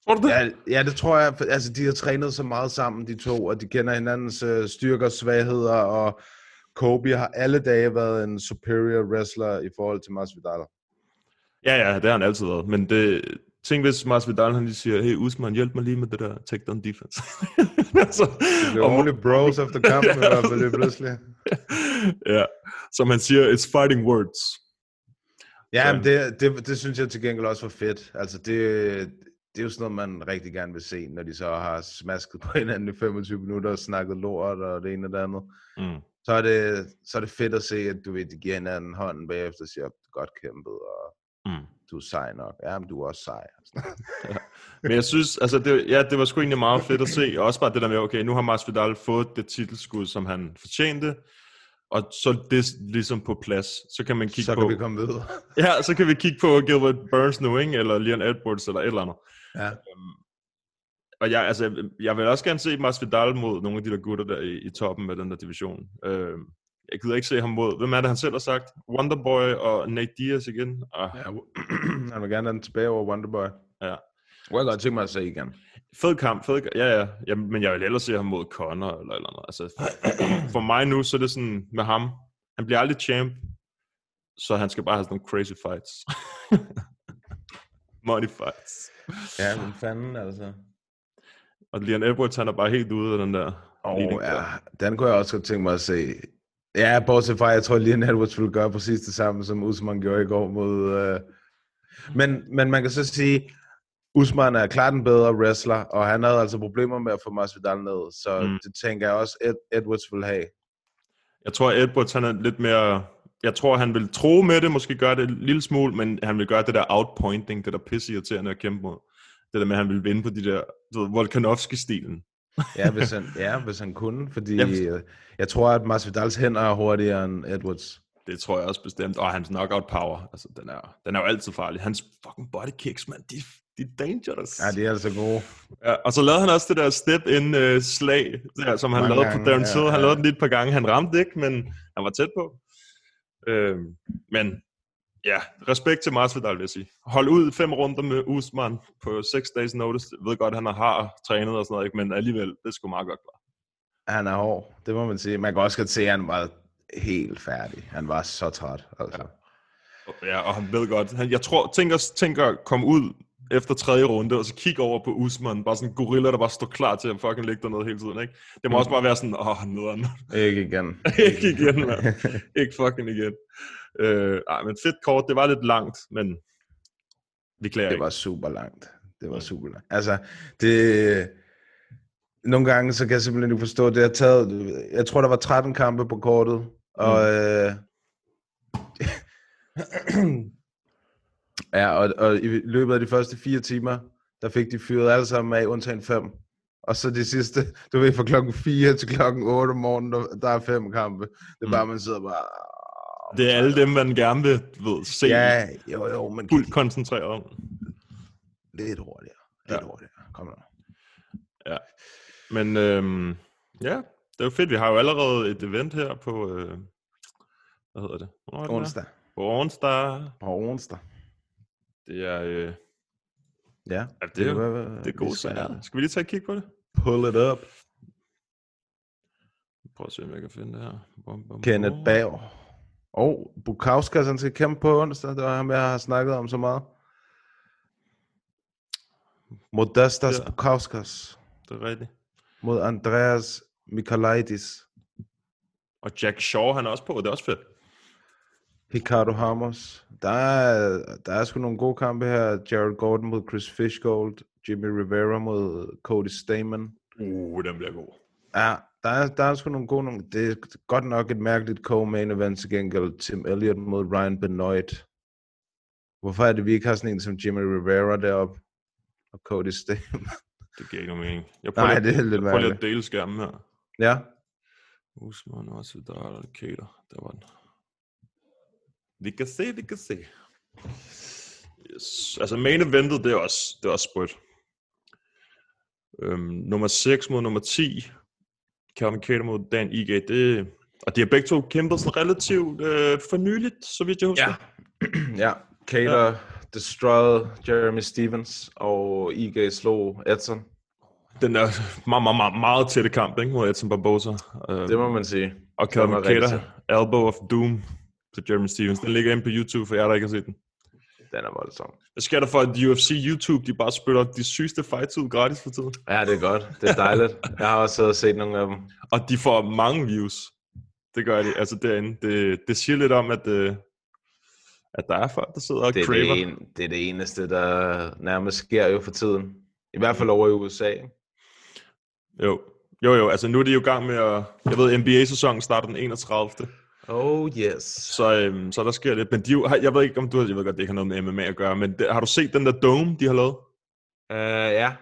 Tror du det? Ja, ja, det tror jeg. Altså, de har trænet så meget sammen, de to, og de kender hinandens øh, styrker, svagheder, og Kobe har alle dage været en superior wrestler i forhold til Masvidal. Ja, ja, det har han altid været, men det... Tænk, hvis Masvidal han lige siger, hey Usman, hjælp mig lige med det der takedown defense. altså, det er only bros after kampen, i hvert fald pludselig. Ja, som han siger, it's fighting words. Ja, men det, det, det synes jeg til gengæld også var fedt. Altså, det, det er jo sådan noget, man rigtig gerne vil se, når de så har smasket på hinanden i femogtyve minutter og snakket lort og det ene og det andet. Mm. Så, er det, så er det fedt at se, at du ved, de giver hinanden hånden bagefter og siger, godt kæmpet og... Mm. Du er sej nok. Ja, men du er også sej. ja. Men jeg synes, altså det, ja, det var sgu egentlig meget fedt at se. Og også bare det der med, okay, nu har Masvidal fået det titelskud, som han fortjente. Og så det ligesom på plads. Så kan man kigge så på... Så kan vi komme videre. ja, så kan vi kigge på Gilbert Burns nu, ikke? Eller Leon Edwards, eller et eller andet. Ja. Um, og jeg, altså, jeg vil også gerne se Masvidal mod nogle af de der gutter der i, i toppen med den der division. Uh, Jeg gider ikke se ham mod. Hvem er det, han selv har sagt? Wonderboy og Nate Diaz igen. Og... Ja, han vil gerne have den tilbage over Wonderboy. Ja. Hvor jeg godt tænke mig at se igen. Fed kamp, fed kamp. Ja, ja, ja. Men jeg vil hellere se ham mod Conor eller eller andet. Altså, for mig nu, så er det sådan med ham. Han bliver aldrig champ, så han skal bare have sådan nogle crazy fights. Money fights. Ja, men fanden altså. Og Leon Edwards, han er bare helt ude af den der. Åh, oh, ja. Den kunne jeg også godt tænke mig at se. Ja, bortset fra, jeg tror lige, at Leon Edwards ville gøre præcis det samme, som Usman gjorde i går mod... Øh... Men, men man kan så sige, Usman er klart en bedre wrestler, og han havde altså problemer med at få Masvidal ned, så mm. det tænker jeg også, Ed- Edwards vil have. Jeg tror, Edwards han er lidt mere... Jeg tror, han vil tro med det, måske gøre det en lille smule, men han vil gøre det der outpointing, det der pisseirriterende at kæmpe mod. Det der med, at han vil vinde på de der Volkanovski-stilen. ja, hvis han, ja, hvis han kunne, fordi Jamen. jeg tror, at Masvidals hænder er hurtigere end Edwards. Det tror jeg også bestemt, og hans knockout power, altså den er, den er jo altid farlig. Hans fucking body kicks, man, de, de er dangerous. Ja, de er altså gode. Ja, og så lavede han også det der step-in-slag, uh, som han Mange lavede gange, på Darren Till. Ja, han lavede ja. den lidt par gange, han ramte ikke, men han var tæt på. Øh, men ja, respekt til Masvidal, vil jeg sige. Hold ud fem runder med Usman på seks days notice. Jeg ved godt, han har trænet og sådan noget, ikke? Men alligevel, det er sgu meget godt klart. Han er hård, det må man sige. Man kan også godt se, at han var helt færdig. Han var så træt, altså. Ja, ja og han ved godt. Han, jeg tror, tænker, tænker komme ud efter tredje runde, og så kigge over på Usman. Bare sådan en gorilla, der bare står klar til at fucking ligge dernede hele tiden, ikke? Det må også bare være sådan, åh, oh, nederen. Ikke igen. ikke igen, man. Ikke fucking igen. Øh, ej, men fedt kort, det var lidt langt, men vi klager ikke. Det var super langt, det var super langt. Altså, det... Nogle gange, så kan jeg simpelthen ikke forstå, det har taget... Jeg tror, der var tretten kampe på kortet, og... Mm. Øh... ja, og, og i løbet af de første fire timer, der fik de fyret alle sammen af, undtagen fem. Og så det sidste, du ved, fra klokken fire til klokken otte om morgenen, der er fem kampe. Det er bare, mm. man sidder bare... Det er alle dem, man gerne vil ved, se. Ja, jo, jo. Men fuldt koncentreret om. Lidt hurtigere. Lidt ja. hurtigere. Kom nu. Ja. Men øhm, ja, det er jo fedt. Vi har jo allerede et event her på... Øh, hvad hedder det? Hvornår onsdag. Det på onsdag. På onsdag. Det er... Øh, ja. Altså, det er jo det er gode sager. Skal vi lige tage et kig på det? Pull it up. Prøv at se, om jeg kan finde det her. Bom, bom, Kenneth Bauer. Og oh, Błachowska, han skal kæmpe på onsdag. Det var ham, jeg har snakket om så meget. Modestas ja. Błachowskas. Det er rigtigt. Mod Andreas Michailidis. Og Jack Shaw, han er også på. Det er også fedt. Ricardo Ramos. Der er, der er sgu nogle gode kampe her. Jared Gordon mod Chris Fishgold. Jimmy Rivera mod Cody Stamen. Uh, den bliver god. Ja. Der er, der er sgu nogle gode nogle. Det er godt nok et mærkeligt co-main event til gengæld. Tim Elliott mod Ryan Benoit. Hvorfor er det, vi ikke har sådan en som Jimmy Rivera deroppe? Og Cody Stamen. Det giver ikke nogen mening. Jeg prøver, Nej, lige, det er jeg prøver lige at dele skærmen her. Ja. Usman også, der er der Kater. Der var den. Vi kan se, vi kan se. Yes. Altså main eventet, det er også, det er også sprødt. Øhm, nummer seks mod nummer ti. Calvin Cater mod Dan Ige, det... Og de har begge to kæmpet sådan relativt øh, fornyeligt, så vidt jeg husker. Ja, ja. Cater ja. destroyed Jeremy Stevens, og Ige slog Edson. Den er meget, meget, meget, meget tætte kamp, ikke? Mod Edson Barbosa. Det må man sige. Og Calvin Cater, Elbow of Doom til Jeremy Stevens. Den ligger inde på YouTube, for jeg der ikke har set den. Den er voldsom. Hvad sker der for, at U F C YouTube, de bare spiller de sygeste fights ud gratis for tiden? Ja, det er godt. Det er dejligt. Jeg har også set nogle af dem. Og de får mange views. Det gør de. Altså derinde. Det, det siger lidt om, at, at der er folk, der sidder og craver. Det, det er det eneste, der nærmest sker jo for tiden. I hvert fald over i U S A. Jo. Jo, jo. Altså nu er de jo i gang med at... Jeg ved, N B A-sæsonen starter den enogtredivte Oh yes. Så, øhm, så der sker lidt. Men de jo, jeg ved ikke om du har, jeg ved godt det ikke har noget med M M A at gøre, men det, har du set den der dome, de har lavet? Øh, uh, ja.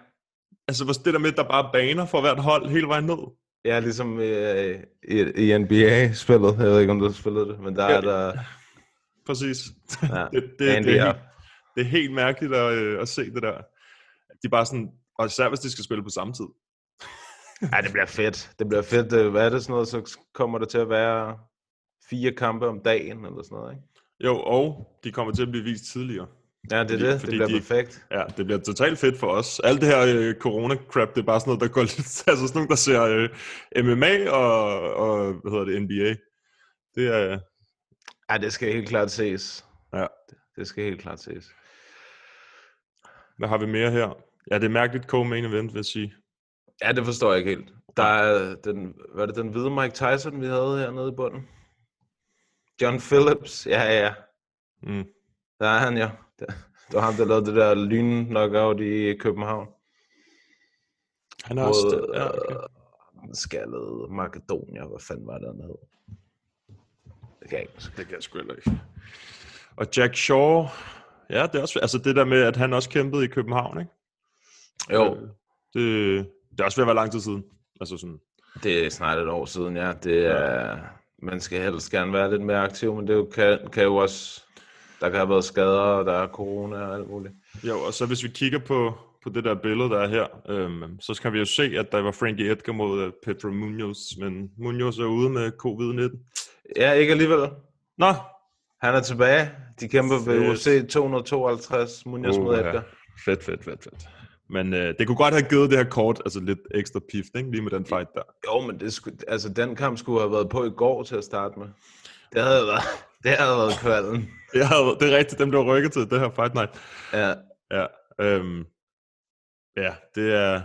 Altså hvor det der med, der bare baner for hvert hold hele vejen ned. Ja, ligesom øh, i, i N B A-spillet. Jeg ved ikke om du har spillet det, men der ja, er der... Præcis. Ja, det, det, det, er helt, det er helt mærkeligt at, øh, at se det der. De bare sådan, og især hvis de skal spille på samme tid. Ja, det bliver fedt. Det bliver fedt. Hvad er det sådan noget, så kommer det til at være... Fire kampe om dagen, eller sådan noget, ikke? Jo, og de kommer til at blive vist tidligere. Ja, det er fordi, det. Fordi det bliver de, perfekt. Ja, det bliver totalt fedt for os. Alt det her øh, corona-crap, det er bare sådan noget, der går lidt... Altså sådan nogle, der ser øh, M M A og, og, hvad hedder det, N B A. Det er... Øh... Ja, det skal helt klart ses. Ja. Det skal helt klart ses. Hvad har vi mere her? Ja, det er mærkeligt co-main event, vil jeg sige. Ja, det forstår jeg ikke helt. Der er den... Var det den hvide Mike Tyson, vi havde hernede i bunden? John Phillips, ja, ja, ja. Mm. Der er han jo. Ja. Det var ham, der lavede det der lyn-knockout i København. Han er mod, også... Ja, okay. Skaldet Makedonier, hvad fanden var det, han hed? Det kan jeg ikke. Det kan jeg sgu ikke. Og Jack Shaw, ja, det er også... Altså det der med, at han også kæmpede i København, ikke? Jo. Det, det er også ved at være lang tid siden. Altså sådan... Det er snart et år siden, ja. Det er... Ja. Man skal helst gerne være lidt mere aktiv, men det jo kan, kan jo også... Der kan have været skader, og der er corona og alt muligt. Jo, og så hvis vi kigger på, på det der billede, der er her, øhm, så kan vi jo se, at der var Frankie Edgar mod Pedro Munoz, men Munoz er ude med covid nitten. Ja, ikke alligevel. Nå! Han er tilbage. De kæmper ved U F C to hundrede tooghalvtreds, Munoz oh, mod Edgar. Ja. Fedt, fedt, fedt, fedt. Men øh, det kunne godt have givet det her kort, altså lidt ekstra pift, ikke? Lige med den fight der. Jo, men det skulle, altså, den kamp skulle have været på i går til at starte med. Det havde været, det havde været kvalden. Det, havde, det er rigtigt, dem der rykket til, det her fight night. Ja. Ja, øhm, ja det er,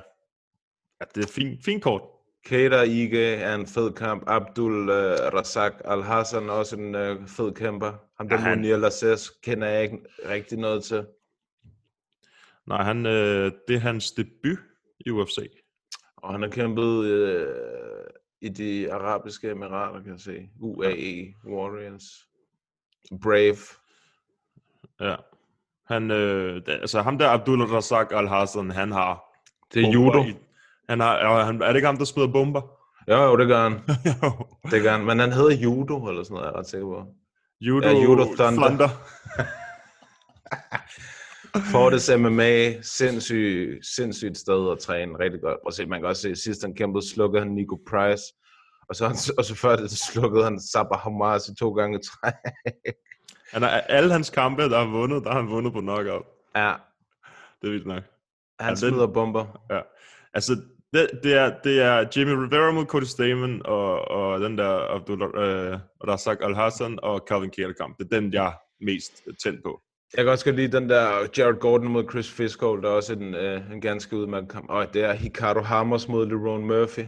ja, det er fint fin kort. Kader Ige er en fed kamp. Abdul uh, Razak Al-Hassan også en uh, fed kæmper. Ham der ja, Munir Lazes kender jeg ikke rigtig noget til. Nej, han, øh, det er hans debut i U F C. Og han har kæmpet øh, i de arabiske emirater, kan jeg se. U A E, Warriors, Brave. Ja. Han, øh, altså ham der, Abdul Razak Al-Hassan, han har... Det er judo. I, han har, han, er det ikke ham, der smider bomber? Jo, jo, det gør han. Det gør han. Men han hedder judo, eller sådan noget, jeg er ret sikker på. Judo, ja, Judo Thunder. Thunder. Fortes M M A, sindssygt, sindssygt sted at træne, rigtig godt. Og se, man kan også se, sidst han kæmpede, slukkede han Nico Price, og så, han, og så før det slukkede han Sabah Hamas i to gange træk. Han har, alle hans kampe, der har vundet, der har han vundet på knockout. Ja. Det er vildt nok. Han altså, smider bomber. Ja. Altså, det, det, er, det er Jimmy Rivera mod Cody Stamen, og, og den der Abdul øh, Razak Al-Hassan og Calvin Keller kamp. Det er den, jeg mest tændt på. Jeg kan også godt lide den der Jared Gordon mod Chris Fishgold, der er også en, øh, en ganske udmærket kamp. Og det er Ricardo Hamers mod Lerone Murphy.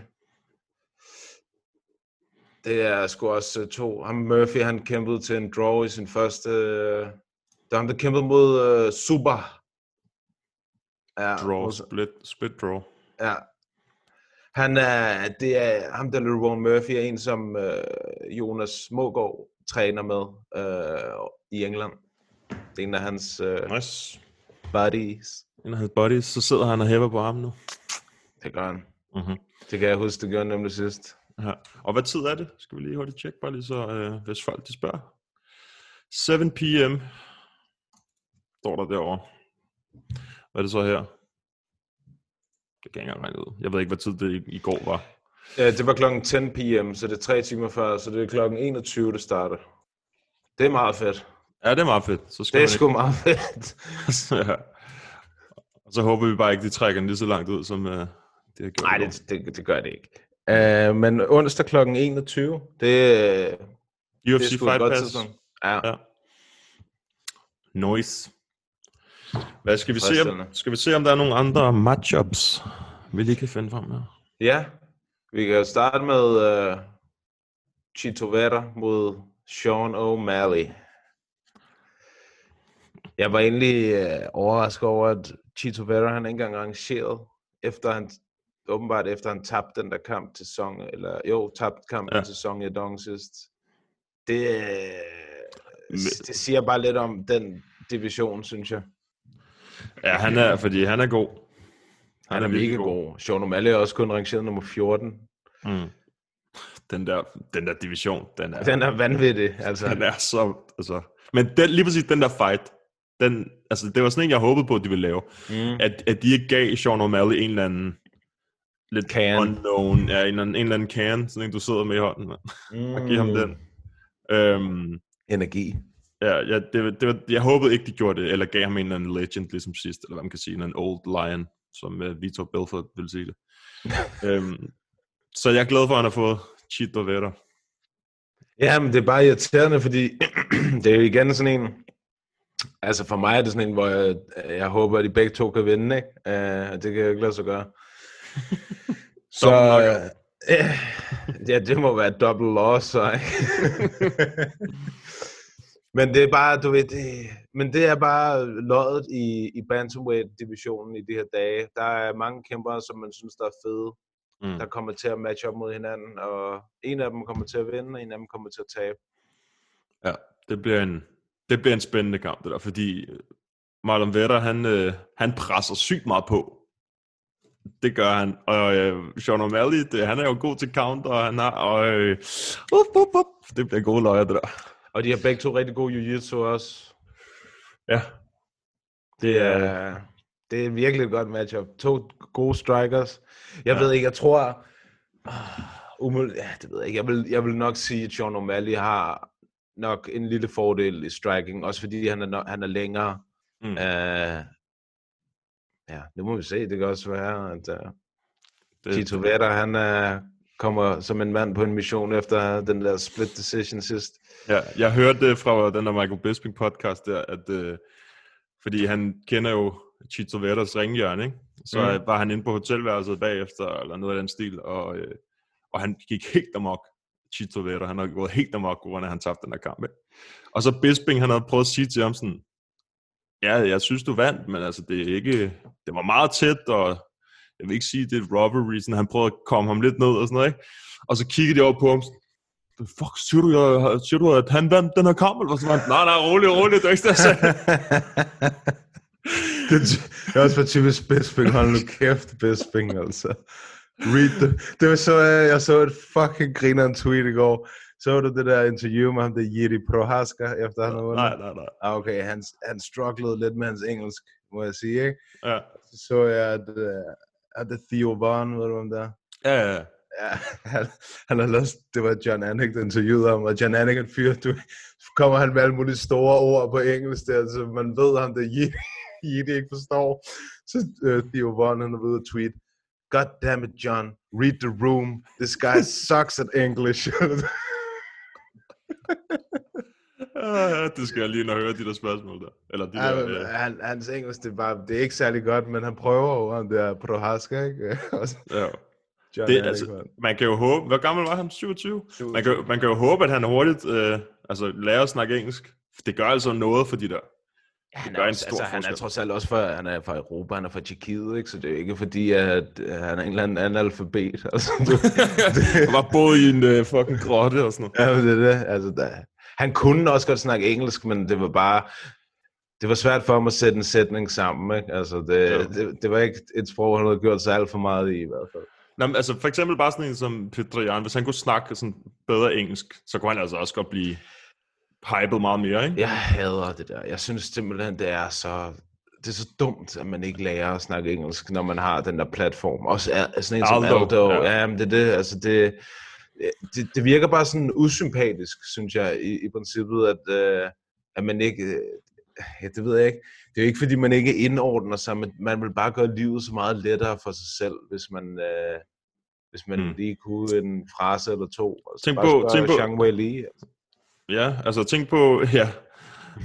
Det er sgu også to. Ham Murphy, han kæmpede til en draw i sin første... Øh, det var ham, der kæmpede mod øh, Suba. Ja, draw, split, split draw. Ja. Han er... Det er ham, der Lerone Murphy er en, som øh, Jonas Mågaard træner med øh, i England. Det er en af hans uh, nice. buddies. En af hans buddies. Så sidder han og hæpper på armen nu. Det gør han. Mm-hmm. Det kan jeg huske, det gjorde han nemlig sidst. Ja. Og hvad tid er det? Skal vi lige hurtigt tjekke, bare lige så, uh, hvis folk de spørger. syv p.m. står der derovre. Hvad er det så her? Det kan jeg ikke engang regne ud. Jeg ved ikke, hvad tid det i, i går var. Ja, det var klokken ti p.m., så det er tre timer før, så det er klokken enogtyve, det starter. Det er meget fedt. Ja, det er meget fedt. Så skal det er sgu ikke... meget fedt. ja. Og så håber vi bare ikke, de trækker den lige så langt ud, som uh, det har gjort. Nej, det, det, det gør det ikke. Uh, men onsdag klokken enogtyve, det, U F C det er sgu et godt tidspunkt. Ja. Ja. Noise. Hvad skal vi se om? Skal vi se, om der er nogle andre matchups, vi lige kan finde frem her? Ja, vi kan starte med uh, Chito Vera mod Sean O'Malley. Jeg var egentlig øh, overrasket over, at Chito Vera, han ikke engang rangeret, efter han, åbenbart efter han tabte den der kamp til Song, eller jo, tabte kampen ja. til Song Yadong sidst. Det, øh, det siger bare lidt om den division, synes jeg. Ja, han er, fordi han er god. Han, han er, er mega god. god. Sean O'Malley er også kun rangeret nummer fjorten. Mm. Den der, den der division, den er... Den er vanvittig, altså. Den er så... Altså. Men den, lige præcis den der fight... Den, altså det var sådan en, jeg håbede på, at de ville lave. Mm. At, at de ikke gav Sean O'Malley en eller anden lidt can. unknown, ja, en eller anden, en eller anden can, sådan en, du sidder med i hånden, mm. og giver ham den. Um, Energi. Ja, ja det, det var, jeg håbede ikke, de gjorde det, eller gav ham en eller anden legend, ligesom sidst, eller hvad man kan sige, en eller anden old lion, som uh, Vitor Belfort ville sige det. um, så jeg er glad for, at han har fået Chito Vera. Ja, men det er bare irriterende, fordi det er jo igen sådan en... Altså for mig er det sådan en, hvor jeg, jeg håber, at de begge to kan vinde, ikke? Uh, det kan jeg jo ikke lade sig gøre. så gøre. Uh, ja, det må være double loss, så, ikke? men det er bare, du ved, det, men det er bare loddet i, i bantamweight-divisionen i de her dage. Der er mange kæmpere, som man synes, der er fede, mm. der kommer til at matche op mod hinanden, og en af dem kommer til at vinde, og en af dem kommer til at tabe. Ja, det bliver en... Det bliver en spændende kamp, det der, fordi Marlon Vera, han, øh, han presser sygt meget på. Det gør han. Og øh, Sean O'Malley, det, han er jo god til counter, og han har... Og, øh, up, up, up. Det bliver gode løjer, det der. Og de har begge to rigtig gode jiu-jitsu også. Ja. Det er, det er virkelig et godt matchup. To gode strikers. Jeg ja. ved ikke, jeg tror... Umiddeligt, ja, det ved jeg ikke. Jeg vil, jeg vil nok sige, at Sean O'Malley har... nok en lille fordel i striking, også fordi han er, han er længere. Mm. Uh, ja, nu må vi se, det kan også være, at uh, Chito Vera, han uh, kommer som en mand på en mission efter den der split decision sidst. Ja, jeg hørte fra den der Michael Bisping podcast der, at uh, fordi han kender jo Chito Veras ringhjørne, ikke? Så mm. var han inde på hotelværelset bagefter, eller noget af den stil, og, uh, og han gik helt amok. Chito Vera, han har gået helt amok, hvordan han tabte den der kamp. Ikke? Og så Bisping, han havde prøvet at sige til ham sådan, ja, jeg synes, du vandt, men altså, det er ikke, det var meget tæt, og jeg vil ikke sige, det er robbery, sådan, han prøvede at komme ham lidt ned og sådan noget, ikke? Og så kiggede de over på ham, sådan, fuck, siger du, jeg, siger du, at han vandt den her kamp? Og så var han, nej, nej, rolig, rolig, det er ikke det, jeg sagde. det, ty- det er også for typisk Bisping, hold nu kæft, Bisping, altså. Read the... Det var så, jeg så et fucking grineren tweet i går, Så du det der interview med ham, det Jiří Procházka, efter han havde vundet? Nej, nej, nej. Ah, okay, han, han strugglede lidt med hans engelsk, må jeg sige, ikke? Ja. Så jeg, at, at det Theo Vaughn, ved du om der? Ja, ja, ja. Ja, han, han har lavet, det var John Anik, der interviewede ham, og John Anik er en fyr, du, kommer han med alle mulige store ord på engelsk der, så man ved ham, det Jiří ikke forstår. Så uh, Theo Vaughn, han er ved at tweet, God damn it, John, read the room, this guy sucks at English. Ja, det skal jeg lige når høre de der spørgsmål der. Eller de ja, der, men, ja. han, hans engelsk, det er, bare, det er ikke særlig godt, men han prøver jo, om det er Procházka, ikke? Ja. Det, altså, man kan jo håbe, hvor gammel var han? syvogtyve? Man kan, man kan jo håbe, at han hurtigt øh, altså, lærer at snakke engelsk. Det gør altså noget for de der. Ja, han, er også, altså, han er trods alt også fra, han er fra Europa, han er fra Tjekkiet, ikke? Så det er jo ikke fordi, at øh, han er en eller anden analfabet. Altså, han var boet i en øh, fucking grotte og sådan noget. Ja, men det er det. Altså, der, han kunne også godt snakke engelsk, men det var bare... Det var svært for ham at sætte en sætning sammen, ikke? Altså, det, ja. det, det var ikke et sprog, han havde gjort sig alt for meget i, i hvert fald. Nå, altså for eksempel bare sådan en som Petr Yan, hvis han kunne snakke sådan bedre engelsk, så kunne han altså også godt blive hypet meget mere, ikke? Jeg hader det der. Jeg synes simpelthen, det er så, det er så dumt, at man ikke lærer at snakke engelsk, når man har den der platform. Også sådan en som Aldo. Aldo. Ja, ja men det er det. Altså det, det, det virker bare sådan usympatisk, synes jeg, i, i princippet, at, øh, at man ikke... Øh, ja, det ved jeg ikke. Det er jo ikke, fordi man ikke indordner sig, men man vil bare gøre livet så meget lettere for sig selv, hvis man, øh, hvis man mm. lige kunne en frase eller to. Altså, tænk på, tænk på... Zhang Wei Li. Ja, altså tænk på, ja.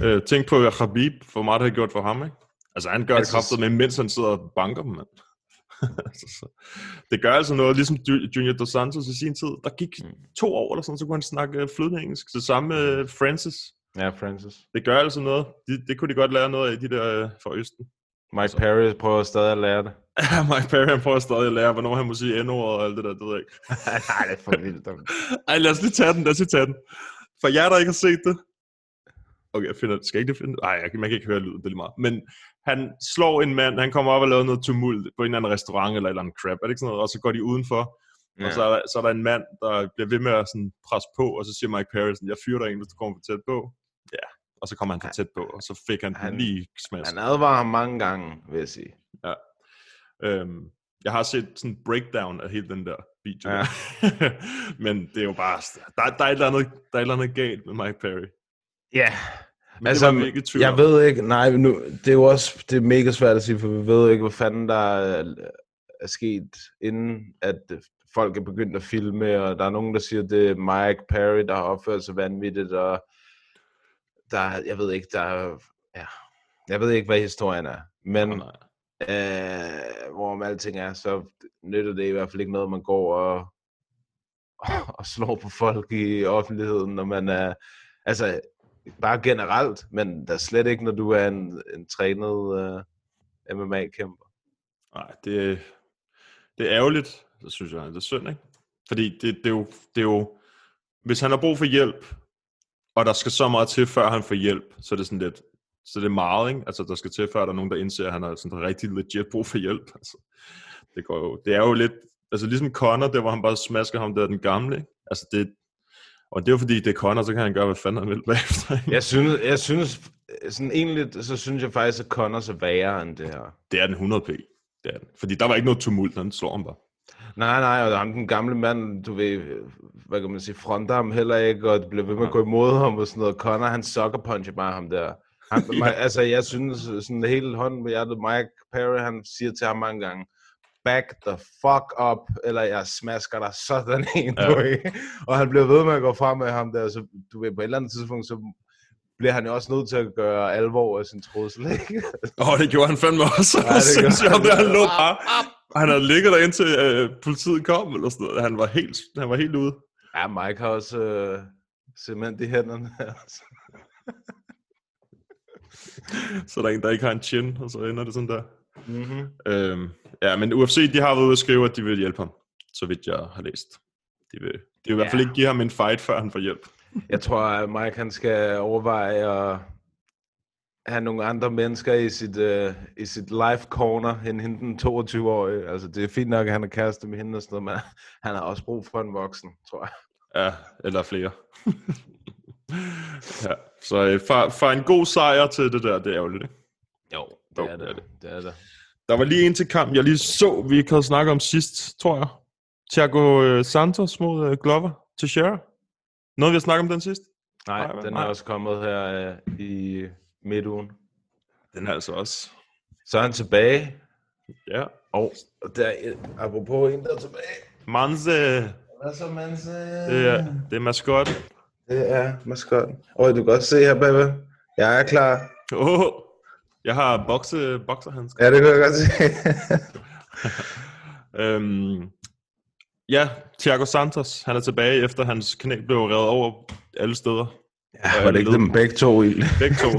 øh, tænk på Khabib, hvor meget der har gjort for ham, ikke? Altså han gør altså, det kraftigt med, mens han sidder og banker dem, mand. Det gør altså noget, ligesom Junior Dos Santos i sin tid. Der gik to år eller sådan, så kunne han snakke flydende engelsk. Det samme med Francis. Ja, Francis. Det gør altså noget. De, det kunne de godt lære noget af, de der øh, fra Østen. Mike så. Perry prøver stadig at lære det. Ja, Mike Perry prøver stadig at lære, hvornår han må sige N-ordet og alt det der, det ved jeg ikke. Nej, det er for vildt. Ej, lad os lige tage den, lad os lige tage den. For jer, der ikke har set det. Okay, jeg finder, skal jeg ikke det finde? Nej, man kan ikke høre lyden, det er lige meget. Men han slår en mand, han kommer op og laver noget tumult på en eller anden restaurant eller et eller andet crap, er det ikke sådan noget? Og så går de udenfor. Ja. Og så er, der, så er der en mand, der bliver ved med at sådan presse på, og så siger Mike Perry, jeg fyrer dig en, hvis du kommer for tæt på. Ja, og så kommer han for tæt på, og så fik han, han lige smask. Han advarer ham mange gange, vil jeg sige. Ja. Øhm, jeg har set sådan en breakdown af hele den der video. Ja. Men det er jo bare... Der, der, er et eller andet, der er et eller andet galt med Mike Perry. Ja. Men altså, jeg ved ikke... Nej, nu, det er jo også det er mega svært at sige, for vi ved ikke, hvad fanden der er sket, inden at... Folk er begyndt at filme, og der er nogen, der siger, at det er Mike Perry, der har opført sig vanvittigt, og der, jeg ved ikke, der, ja, jeg ved ikke, hvad historien er. Men oh, øh, hvorom alting er, så nytter det i hvert fald ikke noget, man går og, og, og slår på folk i offentligheden, når man er, altså bare generelt, men der er slet ikke, når du er en, en trænet uh, M M A-kæmper. Nej, det, det er ærgerligt. Det synes jeg, det er synd, ikke? Fordi det, det, er jo, det er jo... Hvis han har brug for hjælp, og der skal så meget til, før han får hjælp, så er det sådan lidt... Så det er meget, ikke? Altså, der skal til, før der er nogen, der indser, at han har sådan rigtig legit brug for hjælp. Altså, det går jo... Det er jo lidt... Altså, ligesom Conor, der hvor han bare smasker ham, der er den gamle, ikke? Altså, det... Og det er jo fordi, det er Conor, så kan han gøre, hvad fanden han vil bagefter, ikke? Jeg synes... Jeg synes sådan egentlig, så synes jeg faktisk, at Conor er værre end det her. Det er den hundrede procent. Det er den. Fordi der var ikke noget tumult, når han slår ham bare. Nej, nej, og ham, den gamle mand, du ved, hvad kan man sige, fronter ham heller ikke, og det bliver ved med at gå imod ham og sådan noget. Conor, han sockerpuncher bare ham der. Han, ja. mig, altså, jeg synes sådan hele hånden på hjertet, Mike Perry, han siger til ham mange gange, back the fuck up, eller jeg smasker dig sådan en, ja. Du ved. Og han bliver ved med at gå frem med ham der, så du ved, på et eller andet tidspunkt, så bliver han jo også nødt til at gøre alvor af sin trussel, ikke? Åh, oh, det gjorde han fandme også. Ja, det synes jeg, det han lå bare. Og han havde ligget der indtil øh, politiet kom, eller sådan noget. Han var helt, han var helt ude. Ja, Mike har også øh, cement i hænderne. Altså. Så der er en, der ikke har en chin, og så ender det sådan der. Mm-hmm. Øhm, ja, men U F C, de har været ude og skrive, at de vil hjælpe ham, så vidt jeg har læst. De vil, de vil i hvert fald ikke give ham en fight, før han får hjælp. Jeg tror, at Mike han skal overveje at... have nogle andre mennesker i sit, øh, i sit life corner end hende den toogtyve-årige. Altså, det er fint nok, at han er kæreste med hende og sådan noget, men han har også brug for en voksen, tror jeg. Ja, eller flere. Ja, så øh, fra, fra en god sejr til det der, det er ærgerligt, ikke? Jo, det, oh, er, det. Er, det. det er det. Der var lige en til kamp, jeg lige så, vi ikke havde snakket om sidst, tror jeg. Thiago Santos mod Glover til Teixeira. Noget vi har snakket om den sidst? Nej, nej den nej. er også kommet her øh, i midtugen. Den er altså også. Så er han tilbage. Ja. Og der er, apropos en der er tilbage. Manze. Hvad så, Manze? Det er, det er maskotten. Det er maskotten. Åh, oh, du kan godt se her, baby. Jeg er klar. Åh, oh, jeg har bokse, bokserhandsker. Ja, det kan jeg godt se. øhm, ja, Thiago Santos, han er tilbage efter hans knæ blev revet over alle steder. Ja, var det ikke dem begge to i? Begge to.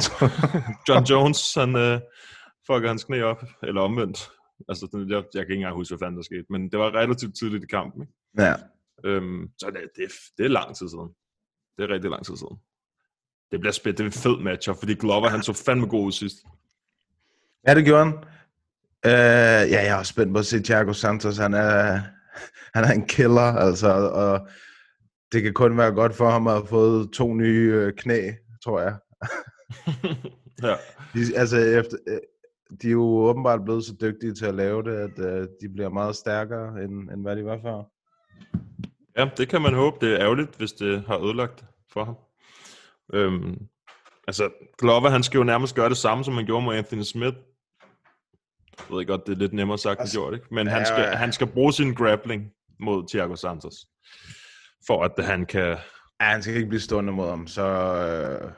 John Jones, han øh, fucker hans knæ op, eller omvendt. Altså, jeg, jeg kan ikke engang huske, hvad fanden der skete, men det var relativt tidligt i kampen, ikke? Ja. Øhm, så det, det, det er lang tid siden. Det er rigtig lang tid siden. Det bliver spændt, det er en fed match, fordi Glover, han så fandme god ud sidst. Ja, det gjorde han. Øh, ja, jeg er også spændt på at se Thiago Santos, han er, han er en killer, altså, og det kan kun være godt for ham at have fået to nye knæ, tror jeg. Ja. De, altså, efter, de er jo åbenbart blevet så dygtige til at lave det, at uh, de bliver meget stærkere, end, end hvad de var før. Ja, det kan man håbe. Det er ærgerligt, hvis det har ødelagt for ham. Øhm, altså, Glover, han skal jo nærmest gøre det samme, som han gjorde med Anthony Smith. Jeg ved godt, det er lidt nemmere sagt, altså, end gjort, ikke? Men ja, han, skal, ja. han skal bruge sin grappling mod Thiago Santos, for at han kan... Ja, han skal ikke blive stående mod ham, så... Øh...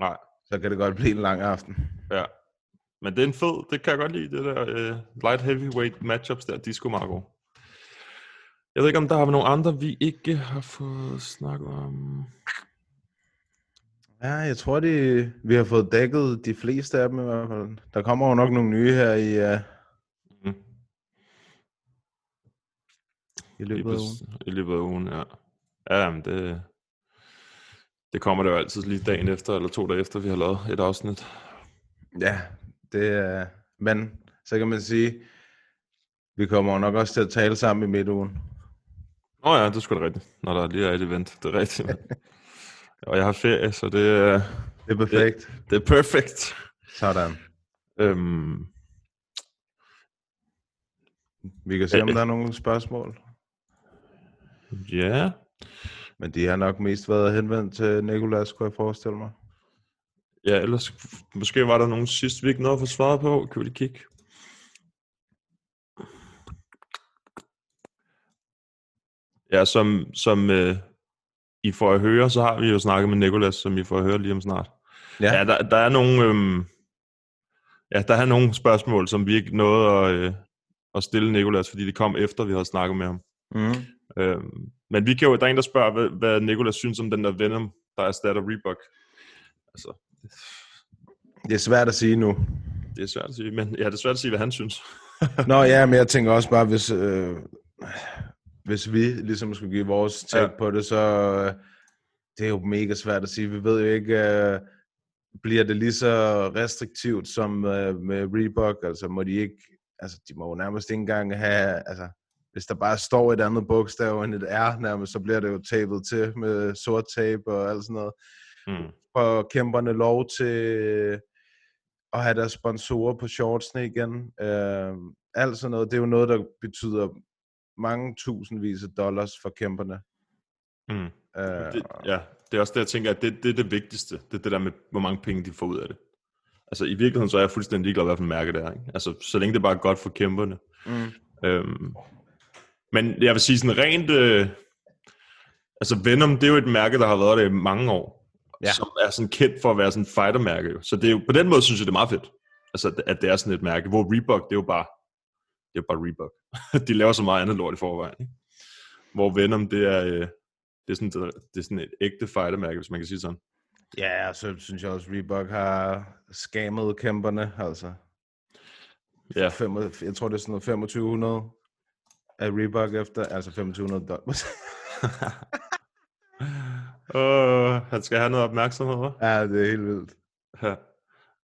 Nej. Så kan det godt blive en lang aften. Ja. Men det er en fed, det kan jeg godt lide, det der øh, light heavyweight matchups der, de er sgu meget gode. Jeg ved ikke, om der har været nogle andre, vi ikke har fået snakket om. Ja, jeg tror, de, vi har fået dækket de fleste af dem i hvert fald. Der kommer jo nok nogle nye her i, uh... mm. I løbet af ugen. I løbet af ugen, ja. Ja, men det, det kommer det jo altid lige dagen efter, eller to dage efter, vi har lavet et afsnit. Ja, det er... Men så kan man sige, vi kommer nok også til at tale sammen i midtugen. Åh oh ja, det er sgu da rigtigt, når der lige er et event. Det er rigtigt. Og jeg har ferie, så det er... Det er perfekt. Det, det er perfekt. Sådan. Øhm, vi kan se, øh, om der er nogle spørgsmål. Ja. Yeah. Men de har nok mest været henvendt til Nikolas, kunne jeg forestille mig. Ja, ellers... Måske var der nogen sidste week, noget at få svaret på. Kan vi lige kigge? Ja, som, som øh, I får at høre, så har vi jo snakket med Nikolas, som I får at høre lige om snart. Ja, ja der, der er nogle øh, ja, der er nogle spørgsmål, som vi ikke nåede at, øh, at stille Nikolas, fordi det kom efter, vi havde snakket med ham. Mm. Øh, men vi kan jo, der er en, der spørger, hvad, hvad Nikolas synes om den der Venom, der erstatter Reebok. Altså, det er svært at sige nu. Det er svært at sige, men ja, det er svært at sige, hvad han synes. Nå ja, men jeg tænker også bare, hvis... Øh... Hvis vi ligesom skulle give vores tag ja. på det, så øh, det er jo mega svært at sige. Vi ved jo ikke, øh, bliver det lige så restriktivt som øh, med Reebok? Altså må de ikke, altså de må jo nærmest ikke engang have, altså hvis der bare står et andet bogstav end et R nærmest, så bliver det jo tapet til med sort tape og alt sådan noget. Mm. For kæmperne lov til at have deres sponsorer på shortsene igen. Øh, alt sådan noget, det er jo noget, der betyder... mange tusindvis af dollars for kæmperne. Mm. Øh, det, ja, det er også det, jeg tænker, at det, det er det vigtigste. Det er det der med, hvor mange penge de får ud af det. Altså, i virkeligheden, så er jeg fuldstændig ligeglad, hvad for en mærke det er, ikke? Altså, så længe det er bare godt for kæmperne. Mm. Øhm, men jeg vil sige sådan rent... Øh, altså, Venom, det er jo et mærke, der har været der i mange år. Ja. Som er sådan kendt for at være sådan et fighter-mærke. Så det er jo, på den måde, synes jeg, det er meget fedt. Altså, at det er sådan et mærke. Hvor Reebok, det er jo bare... Det er bare Reebok. De laver så meget andet lort i forvejen, ikke? Hvor Venom, det er, det er, sådan, det er sådan et ægte fightermærke, hvis man kan sige sådan. Ja, og så synes jeg også, Reebok har skammet kæmperne, altså. Ja. Fem, jeg tror, det er sådan noget femogtyve hundrede af Reebok efter, altså femogtyve hundrede dollars. Åh, han skal have noget opmærksomhed, hva'? Ja, det er helt vildt. Ja.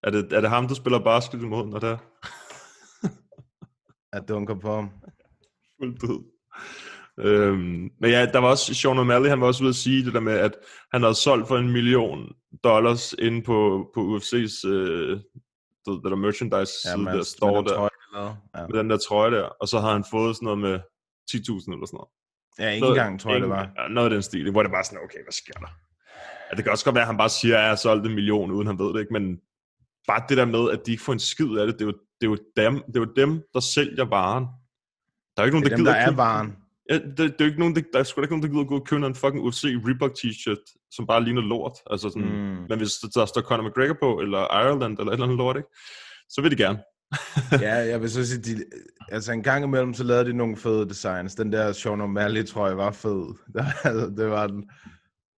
Er det, er det ham, der spiller basket imod, når det er? At dunker på ham. Fuldt ud. Øhm, men ja, der var også Sean O'Malley, han var også ude at sige det der med, at han havde solgt for en million dollars inde på, på U F C's øh, det der merchandise side, ja, der står der, trøje, ja. Med den der trøje der, og så har han fået sådan noget med ti tusind eller sådan noget. Ja, ikke engang tror jeg det var. Ja, noget af den stil, hvor det bare sådan, okay, hvad sker der? Ja, det kan også godt være, at han bare siger, at jeg har solgt en million, uden han ved det, ikke? Men bare det der med, at de ikke får en skid af det, det er jo, det er jo, dem, det er jo dem, der sælger varen. Der er jo ikke nogen, der, dem, gider der er købe... varen. Ja, det, det er jo ikke nogen, der, der er sgu da ikke nogen, der gider at gå og købe en fucking U F C Reebok t-shirt, som bare ligner lort. Altså sådan, mm. Men hvis der står Conor McGregor på, eller Ireland, eller et eller andet lort, ikke? Så vil de gerne. Ja, jeg vil så sige, de, altså en gang imellem, så lavede de nogle fede designs. Den der Sean O'Malley, tror jeg, var fed. Det var den...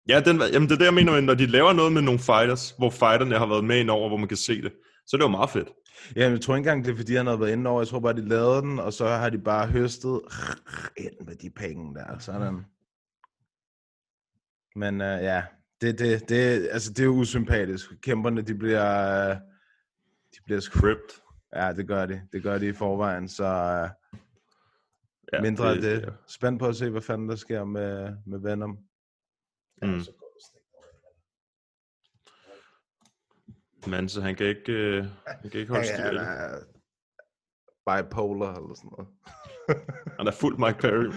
Ja, den, jamen det er det, jeg mener, når de laver noget med nogle fighters, hvor fighterne har været med indover, hvor man kan se det, så det var meget fedt. Jamen, jeg tror ikke engang, det er fordi, han havde været indover. Jeg tror bare, de lavede den, og så har de bare høstet ind med de penge der, sådan. Men øh, ja, det, det, det, altså, det er jo usympatisk. Kæmperne, de bliver, øh, de bliver script. Ja, det gør de. Det gør de i forvejen, så øh, ja, mindre det, af det. Ja. Spændt på at se, hvad fanden der sker med, med Venom. Mm. Men så han kan ikke, øh, han kan ikke holde styr i det. Bipolar eller sådan noget. Han er fuld Mike Perry.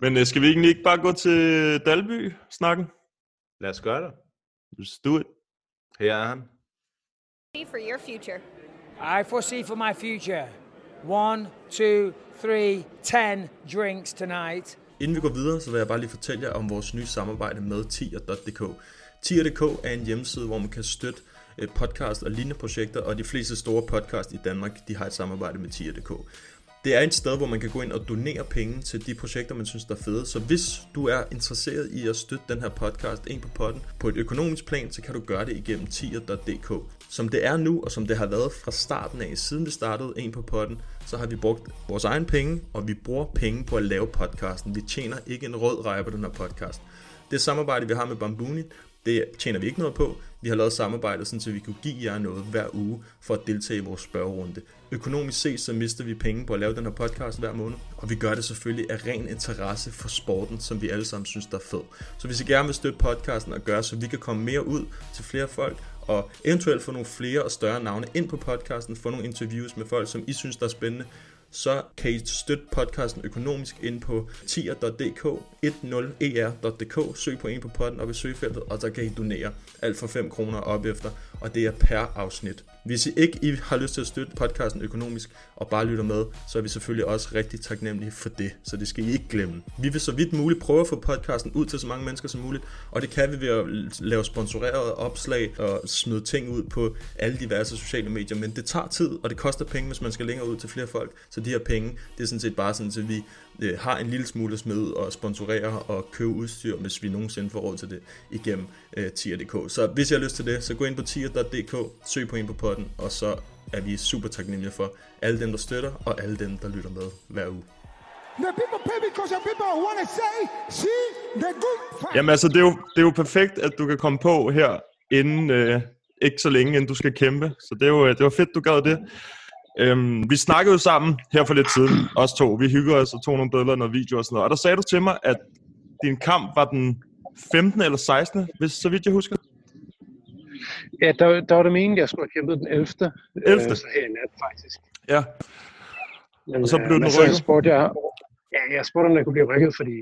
Men øh, skal vi egentlig ikke bare gå til Dalby-snakken? Lad os gøre det. Let's do it. Her er han. For your future. I foresee for my future. One, two, three, ten drinks tonight. Inden vi går videre, så vil jeg bare lige fortælle jer om vores nye samarbejde med tier punktum d k. tier punktum d k er en hjemmeside, hvor man kan støtte podcast og lignende projekter, og de fleste store podcast i Danmark, de har et samarbejde med tier punktum d k. Det er et sted, hvor man kan gå ind og donere penge til de projekter, man synes der er fede. Så hvis du er interesseret i at støtte den her podcast ind på potten på et økonomisk plan, så kan du gøre det igennem tier punktum d k. Som det er nu, og som det har været fra starten af, siden vi startede ind på potten, så har vi brugt vores egen penge, og vi bruger penge på at lave podcasten. Vi tjener ikke en rød rejer på den her podcast. Det samarbejde, vi har med Bambuni, det tjener vi ikke noget på. Vi har lavet samarbejdet, så vi kunne give jer noget hver uge for at deltage i vores spørgerunde. Økonomisk set, så mister vi penge på at lave den her podcast hver måned. Og vi gør det selvfølgelig af ren interesse for sporten, som vi alle sammen synes, der er fed. Så hvis I gerne vil støtte podcasten og gøre, så vi kan komme mere ud til flere folk, og eventuelt få nogle flere og større navne ind på podcasten, få nogle interviews med folk, som I synes, der er spændende, så kan I støtte podcasten økonomisk ind på tier punktum d k, ten e r punktum d k, søg på en på podden op i søgefeltet, og så kan I donere alt for fem kroner op efter, og det er per afsnit. Hvis I ikke I har lyst til at støtte podcasten økonomisk og bare lytter med, så er vi selvfølgelig også rigtig taknemmelige for det, så det skal I ikke glemme. Vi vil så vidt muligt prøve at få podcasten ud til så mange mennesker som muligt, og det kan vi ved at lave sponsorerede opslag og smide ting ud på alle diverse sociale medier, men det tager tid, og det koster penge, hvis man skal længere ud til flere folk, så de her penge, det er sådan set bare sådan, at vi øh, har en lille smule at smide og sponsorere og købe udstyr, hvis vi nogensinde får råd til det igennem øh, tier punktum d k. Så hvis I har lyst til det, så gå ind på tier punktum d k, søg på en på podden, og så er vi super taknemmelige for alle dem, der støtter, og alle dem, der lytter med hver uge. Jamen altså, det er jo, det er jo perfekt, at du kan komme på her, inden øh, ikke så længe, inden du skal kæmpe. Så det, er jo, det var fedt, du gad det. Øhm, vi snakkede jo sammen her for lidt siden, os to. Vi hyggede os og tog nogle billeder, noget video og sådan noget. Og der sagde du til mig, at din kamp var den femtende eller sekstende, hvis så vidt jeg husker. Ja, der, der var det meningen, jeg skulle have kæmpet den ellevte ellevte Øh, så her i nat, faktisk. Ja. Men, og så blev øh, den rykket. Spurgte jeg, ja, jeg spurgte, om jeg kunne blive rykket, fordi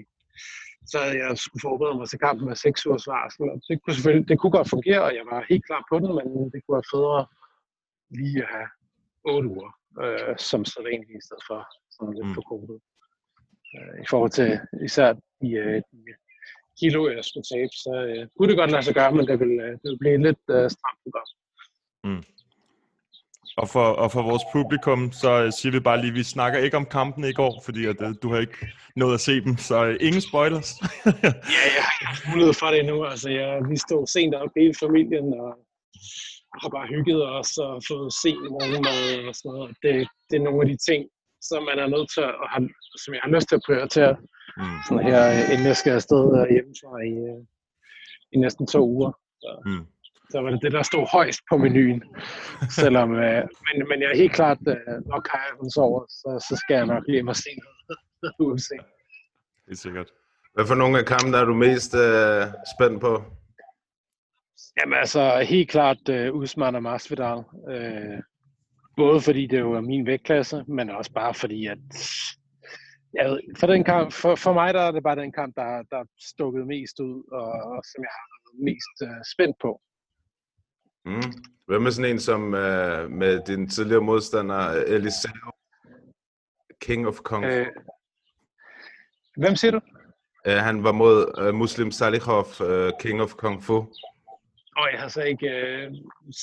så havde jeg skulle forberede mig til kampen med seks ugers varsel. Det kunne selvfølgelig, det kunne godt fungere, og jeg var helt klar på den, men det kunne være federe lige at have otte uger, øh, som sædvanligt i stedet for sådan lidt forkortet. Øh, I forhold til især i øh, kilo, jeg skulle tabe, så øh, kunne det godt lade sig gøre, men det ville, det ville blive et lidt øh, stramt program. Mm. Og, for, og for vores publikum, så siger vi bare lige, vi snakker ikke om kampen i går, fordi at, øh, du har ikke nået at se dem, så øh, ingen spoilers. Ja, jeg har mulighed for det endnu. Altså, jeg, vi stod sent op hele familien, og har bare hygget os og fået set morgenmad og sådan noget. Det, det er nogle af de ting, som man er nødt til at have, som jeg har lyst til at prioritere mm. sådan her, inden jeg skal afsted hjemmefra i, i næsten to uger. Så. Mm. så var det det, der stod højst på menuen. Selvom, øh, men, men jeg er helt klart, øh, når Kaja sover, så, så skal jeg nok lige mig se noget U F C. Det er sikkert. Hvad for nogle af kampe er du mest øh, spændt på? Jamen altså, helt klart øh, Usman og Masvidal. Øh, både fordi det jo er min vægtklasse, men også bare fordi, at jeg ved, for, den kamp, for, for mig der er det bare den kamp, der, der stukket mest ud, og, og som jeg har været mest øh, spændt på. Mm. Hvem er sådan en som øh, med din tidligere modstander, Eliseo, King of Kong? Øh, hvem siger du? Æh, han var mod øh, Muslim Salikhov, øh, King of Kung Fu. Og jeg har så ikke øh,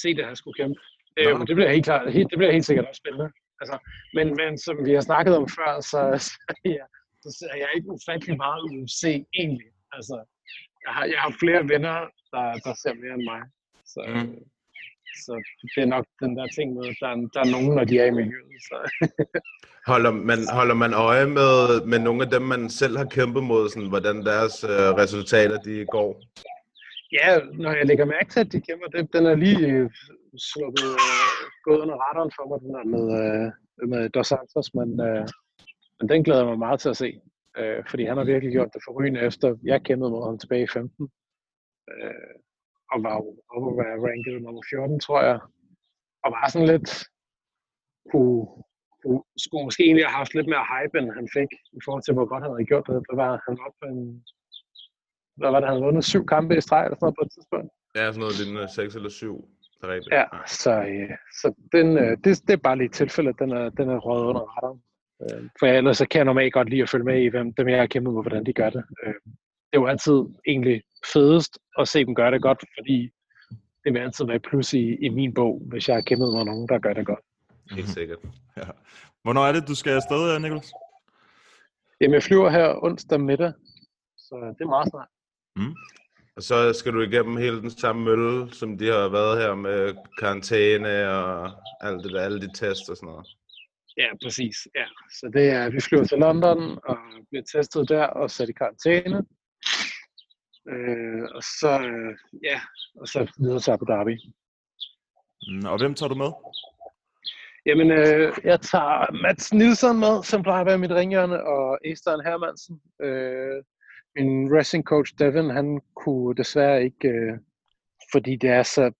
set, at han skulle kæmpe. Øh, det bliver helt klart, helt, det bliver helt sikkert også spændende. Altså, men, men som vi har snakket om før, så, så, ja, så ser jeg ikke ufattelig meget U F C egentlig. Altså, jeg har, jeg har flere venner, der, der ser mere end mig. Så, mm. så det er nok den der ting med, der, der er nogen, når de er i miljøet. Så. holder, man, holder man øje med, med nogle af dem, man selv har kæmpet mod, sådan, hvordan deres øh, resultater de går? Ja, når jeg lægger mærke til, at de kæmper, det, den er lige øh, sluppet, øh, gået under radaren for mig, den der med, øh, med Dos Santos, men, øh, men den glæder jeg mig meget til at se, øh, fordi han har virkelig gjort det forrygende efter, jeg kæmpede mod ham tilbage i femten, øh, og var jo oppe at være ranket nummer fjorten, tror jeg, og var sådan lidt, kunne, kunne, skulle måske egentlig have haft lidt mere hype, end han fik, i forhold til, hvor godt han havde gjort det, der var han op på en... Hvad var det, han havde vundet syv kampe i streg, eller sådan noget på et tidspunkt? Ja, sådan noget lignende seks eller syv. Ja, så, ja. så den, øh, det, det er bare lige et tilfælde, at den er, den er røget under radaren. Øh, for ellers så kan jeg normalt godt lide at følge med i, hvem dem jeg har kæmpet med, hvordan de gør det. Øh, det er jo altid egentlig fedest at se dem gøre det godt, fordi det vil altid være plus i, i min bog, hvis jeg har kæmpet med nogen, der gør det godt. Helt sikkert. Ja. Hvornår er det, du skal afsted, Nikolas? Jamen, jeg flyver her onsdag middag, så det er meget snart. Mm. Og så skal du igennem hele den samme mølle, som de har været her med karantæne og alt det der, alle de tests og sådan noget. Ja, præcis. Ja. Så det er, vi flyver til London og bliver testet der og sat i karantæne. Øh, og så, ja, og så videre til Abu Dhabi. Mm, og hvem tager du med? Jamen, øh, jeg tager Mads Nielsen med, som plejer at være mit ringhjørne, og Esteren Hermansen. Øh, Min wrestling coach Devin, han kunne desværre ikke, øh, fordi det er så,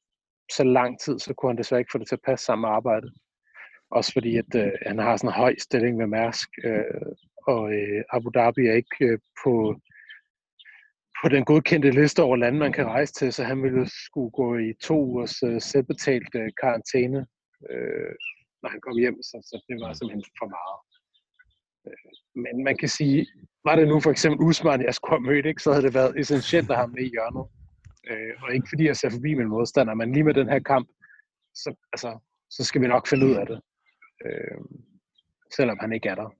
så lang tid, så kunne han desværre ikke få det til at passe sammen med arbejdet. Også fordi, at øh, han har sådan en høj stilling med Mærsk, øh, og øh, Abu Dhabi er ikke øh, på, på den godkendte liste over lande, man kan rejse til, så han ville skulle gå i to ugers øh, selvbetalt øh, karantæne, øh, når han kom hjem, så, så det var simpelthen for meget. Men man kan sige, var det nu for eksempel Usman, jeg skulle have mødt, ikke, så havde det været essentielt at have med i hjørnet. Øh, og ikke fordi jeg ser forbi min modstander, men lige med den her kamp, så, altså, så skal vi nok finde ud af det. Øh, selvom han ikke er der.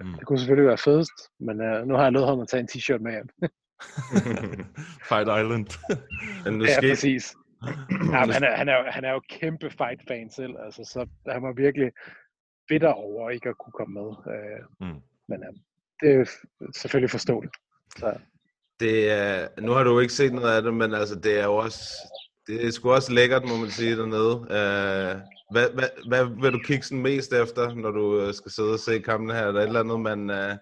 Mm. Det kunne selvfølgelig være fedest, men øh, nu har jeg lovet ham at tage en t-shirt med hjem. Fight Island. Ja, præcis. Ja, han, er, han, er jo, han er jo kæmpe fight-fan selv, altså, så han var virkelig... bitter over ikke at kunne komme med. Øh, mm. Men øh, det er selvfølgelig forståeligt. Så. Det er, nu har du jo ikke set noget af det, men altså, det er jo også, det er sgu også lækkert, må man sige, dernede. Øh, hvad, hvad, hvad vil du kigge sådan mest efter, når du skal sidde og se kampen her? Er der et eller andet, man, øh,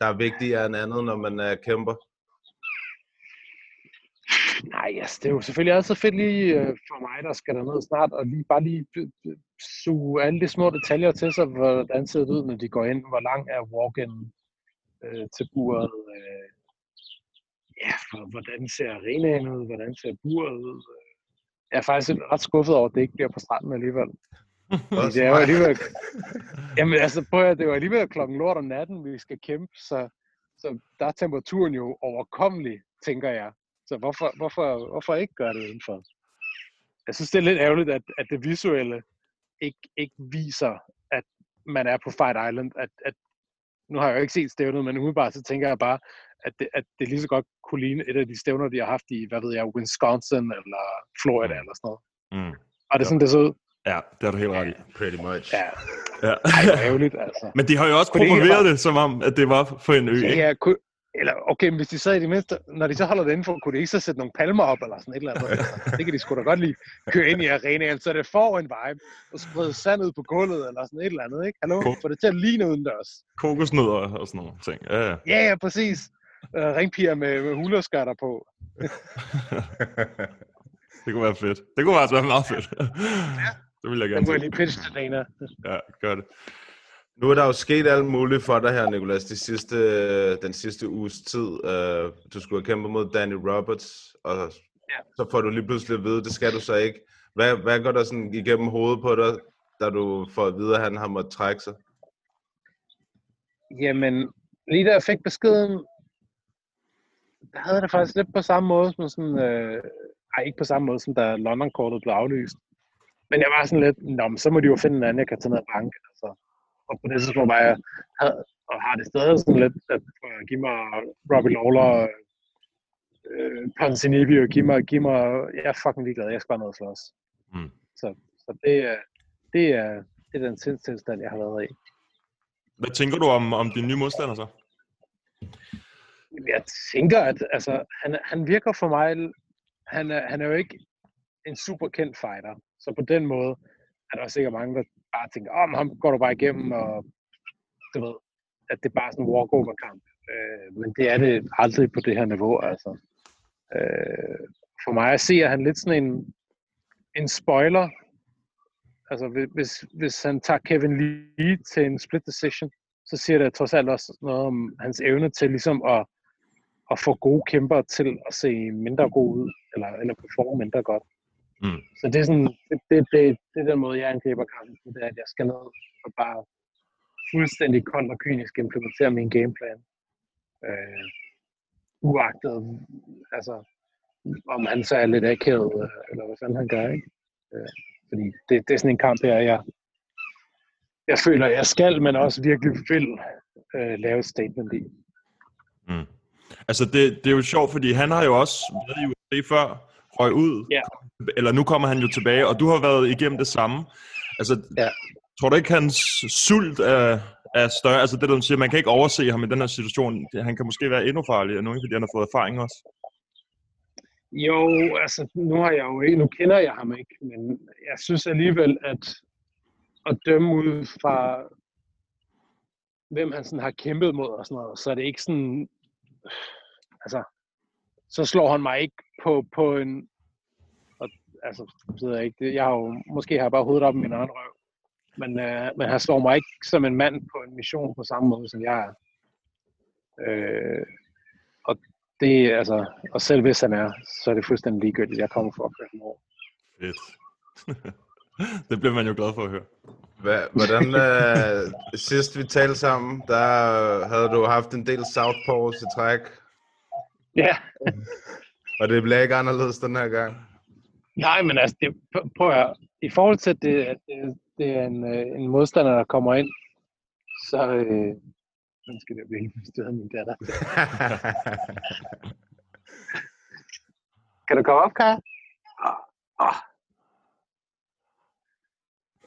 der er vigtigere end andet, når man øh, kæmper? Nej, altså, det er jo selvfølgelig altid fedt lige øh, for mig, der skal derned snart, og lige bare lige suge alle de små detaljer til sig, hvordan ser det ud, når de går ind, hvor lang er walk-in øh, til buret, øh, ja, for, hvordan ser arenaen ud, hvordan ser buret ud. Jeg er faktisk ret skuffet over, at det ikke bliver på stranden alligevel. Det er jo alligevel... Jamen altså, prøv at det var alligevel klokken lort om natten, vi skal kæmpe, så, så der er temperaturen jo overkommelig, tænker jeg. Så hvorfor, hvorfor, hvorfor ikke gøre det udenfor? Jeg synes, det er lidt ærgerligt, at, at det visuelle ikke, ikke viser, at man er på Fight Island. At, at, nu har jeg jo ikke set stævnet, men umiddelbart så tænker jeg bare, at det, at det lige så godt kunne ligne et af de stævner, de har haft i, hvad ved jeg, Wisconsin eller Florida eller sådan noget. Mm. Og det er sådan, det så ud. Ja, det er du helt ret i. Pretty much. Ja. Ja. Ej, ærgerligt, altså. Men de har jo også promoveret det, som om, at det var for en ø, ikke? Ja, kunne, Eller, okay, men hvis de sidder i det mindste, når de så holder det indenfor, kunne de ikke så sætte nogle palmer op, eller sådan et eller andet. Det kan de sgu da godt lige køre ind i arenaen, så det får en vibe, og sprede sand ud på gulvet, eller sådan et eller andet, ikke? Hallo? Ko- Får det til at ligne udendørs. Kokosnødder og sådan nogle ting. Ja, ja. Ja, ja, præcis. Uh, ringpiger med, med hulerskatter på. Det kunne være fedt. Det kunne altså være meget fedt. Ja. Det vil jeg gerne. Det må jeg lige pitche til Dana. Ja, gør det. Nu er der jo sket alt muligt for dig her, Nikolas, de sidste, den sidste uges tid. Du skulle have kæmpet mod Danny Roberts, og ja, så får du lige pludselig at vide, det skal du så ikke. Hvad, hvad går der sådan igennem hovedet på dig, da du får at vide, at han har måttet trække sig? Jamen, lige da jeg fik beskeden, der havde det faktisk lidt på samme måde som sådan... Øh, ej, ikke på samme måde som da London-kortet blev aflyst. Men jeg var sådan lidt, nå, men så må de jo finde en anden, jeg kan tage ned og banke, altså. Og på det tidspunkt var jeg, og har det stadig sådan lidt, at give mig Robbie Lawler, øh, Ponzinibbio, give mig, give mig, jeg er fucking ligeglad, jeg skal bare ned og slås. Mm. Så, så det, det, er, det er den sindstilstand, jeg har været i. Hvad tænker du om, om din nye modstander så? Jeg tænker, at altså, han, han virker for mig, han er, han er jo ikke en super kendt fighter, så på den måde er der også sikkert mange, der bare tænker, åh, men ham går du bare igennem, og du ved, at det er bare sådan en walk-over-kamp. Øh, men det er det aldrig på det her niveau, altså. Øh, for mig at se, at han lidt sådan en, en spoiler. Altså, hvis, hvis han tager Kevin Lee til en split decision, så siger det trods alt også noget om hans evne til ligesom at, at få gode kæmper til at se mindre god ud, eller, eller performe mindre godt. Mm. Så det er sådan, det, det, det, det er den måde, jeg angriber kampen, det er, at jeg skal ned og bare fuldstændig kold og kynisk implementere min gameplan. Øh, uagtet, altså, om han så er lidt akavet, eller hvad fanden han gør, ikke? Øh, fordi det, det er sådan en kamp, her, jeg, jeg føler, jeg skal, men også virkelig vil øh, lave et statement i. Mm. Altså, det, det er jo sjovt, fordi han har jo også været i U F C før, røg ud, yeah, eller nu kommer han jo tilbage, og du har været igennem det samme. Altså, yeah, tror du ikke, hans sult er, er større? Altså det, der siger, man kan ikke overse ham i den her situation. Han kan måske være endnu farligere nu, fordi han har fået erfaring også. Jo, altså nu har jeg jo ikke, nu kender jeg ham ikke, men jeg synes alligevel, at at dømme ud fra, hvem han sådan har kæmpet mod og sådan noget, så er det ikke sådan, altså, så slår han mig ikke på, på en... Og, altså, jeg ved ikke, det, jeg har jo, måske har jeg bare hovedet op i min egen røv, men, øh, men han slår mig ikke som en mand på en mission på samme måde, som jeg er. Øh, og det, altså, og selv hvis han er, så er det fuldstændig ligegyldigt, jeg kommer for at køre ham over. Fedt. Det bliver man jo glad for at høre. Hva, hvordan, øh, sidst vi talte sammen, der havde du haft en del southpaws i træk. Ja. Og det bliver ikke anderledes den her gang. Nej, men altså, det, prøv at høre. I forhold til, at det, at det er en, en modstander, der kommer ind, så... Øh, nu skal det blive helt forstyrret, min datter. Kan du komme op, Kaja? Oh, oh.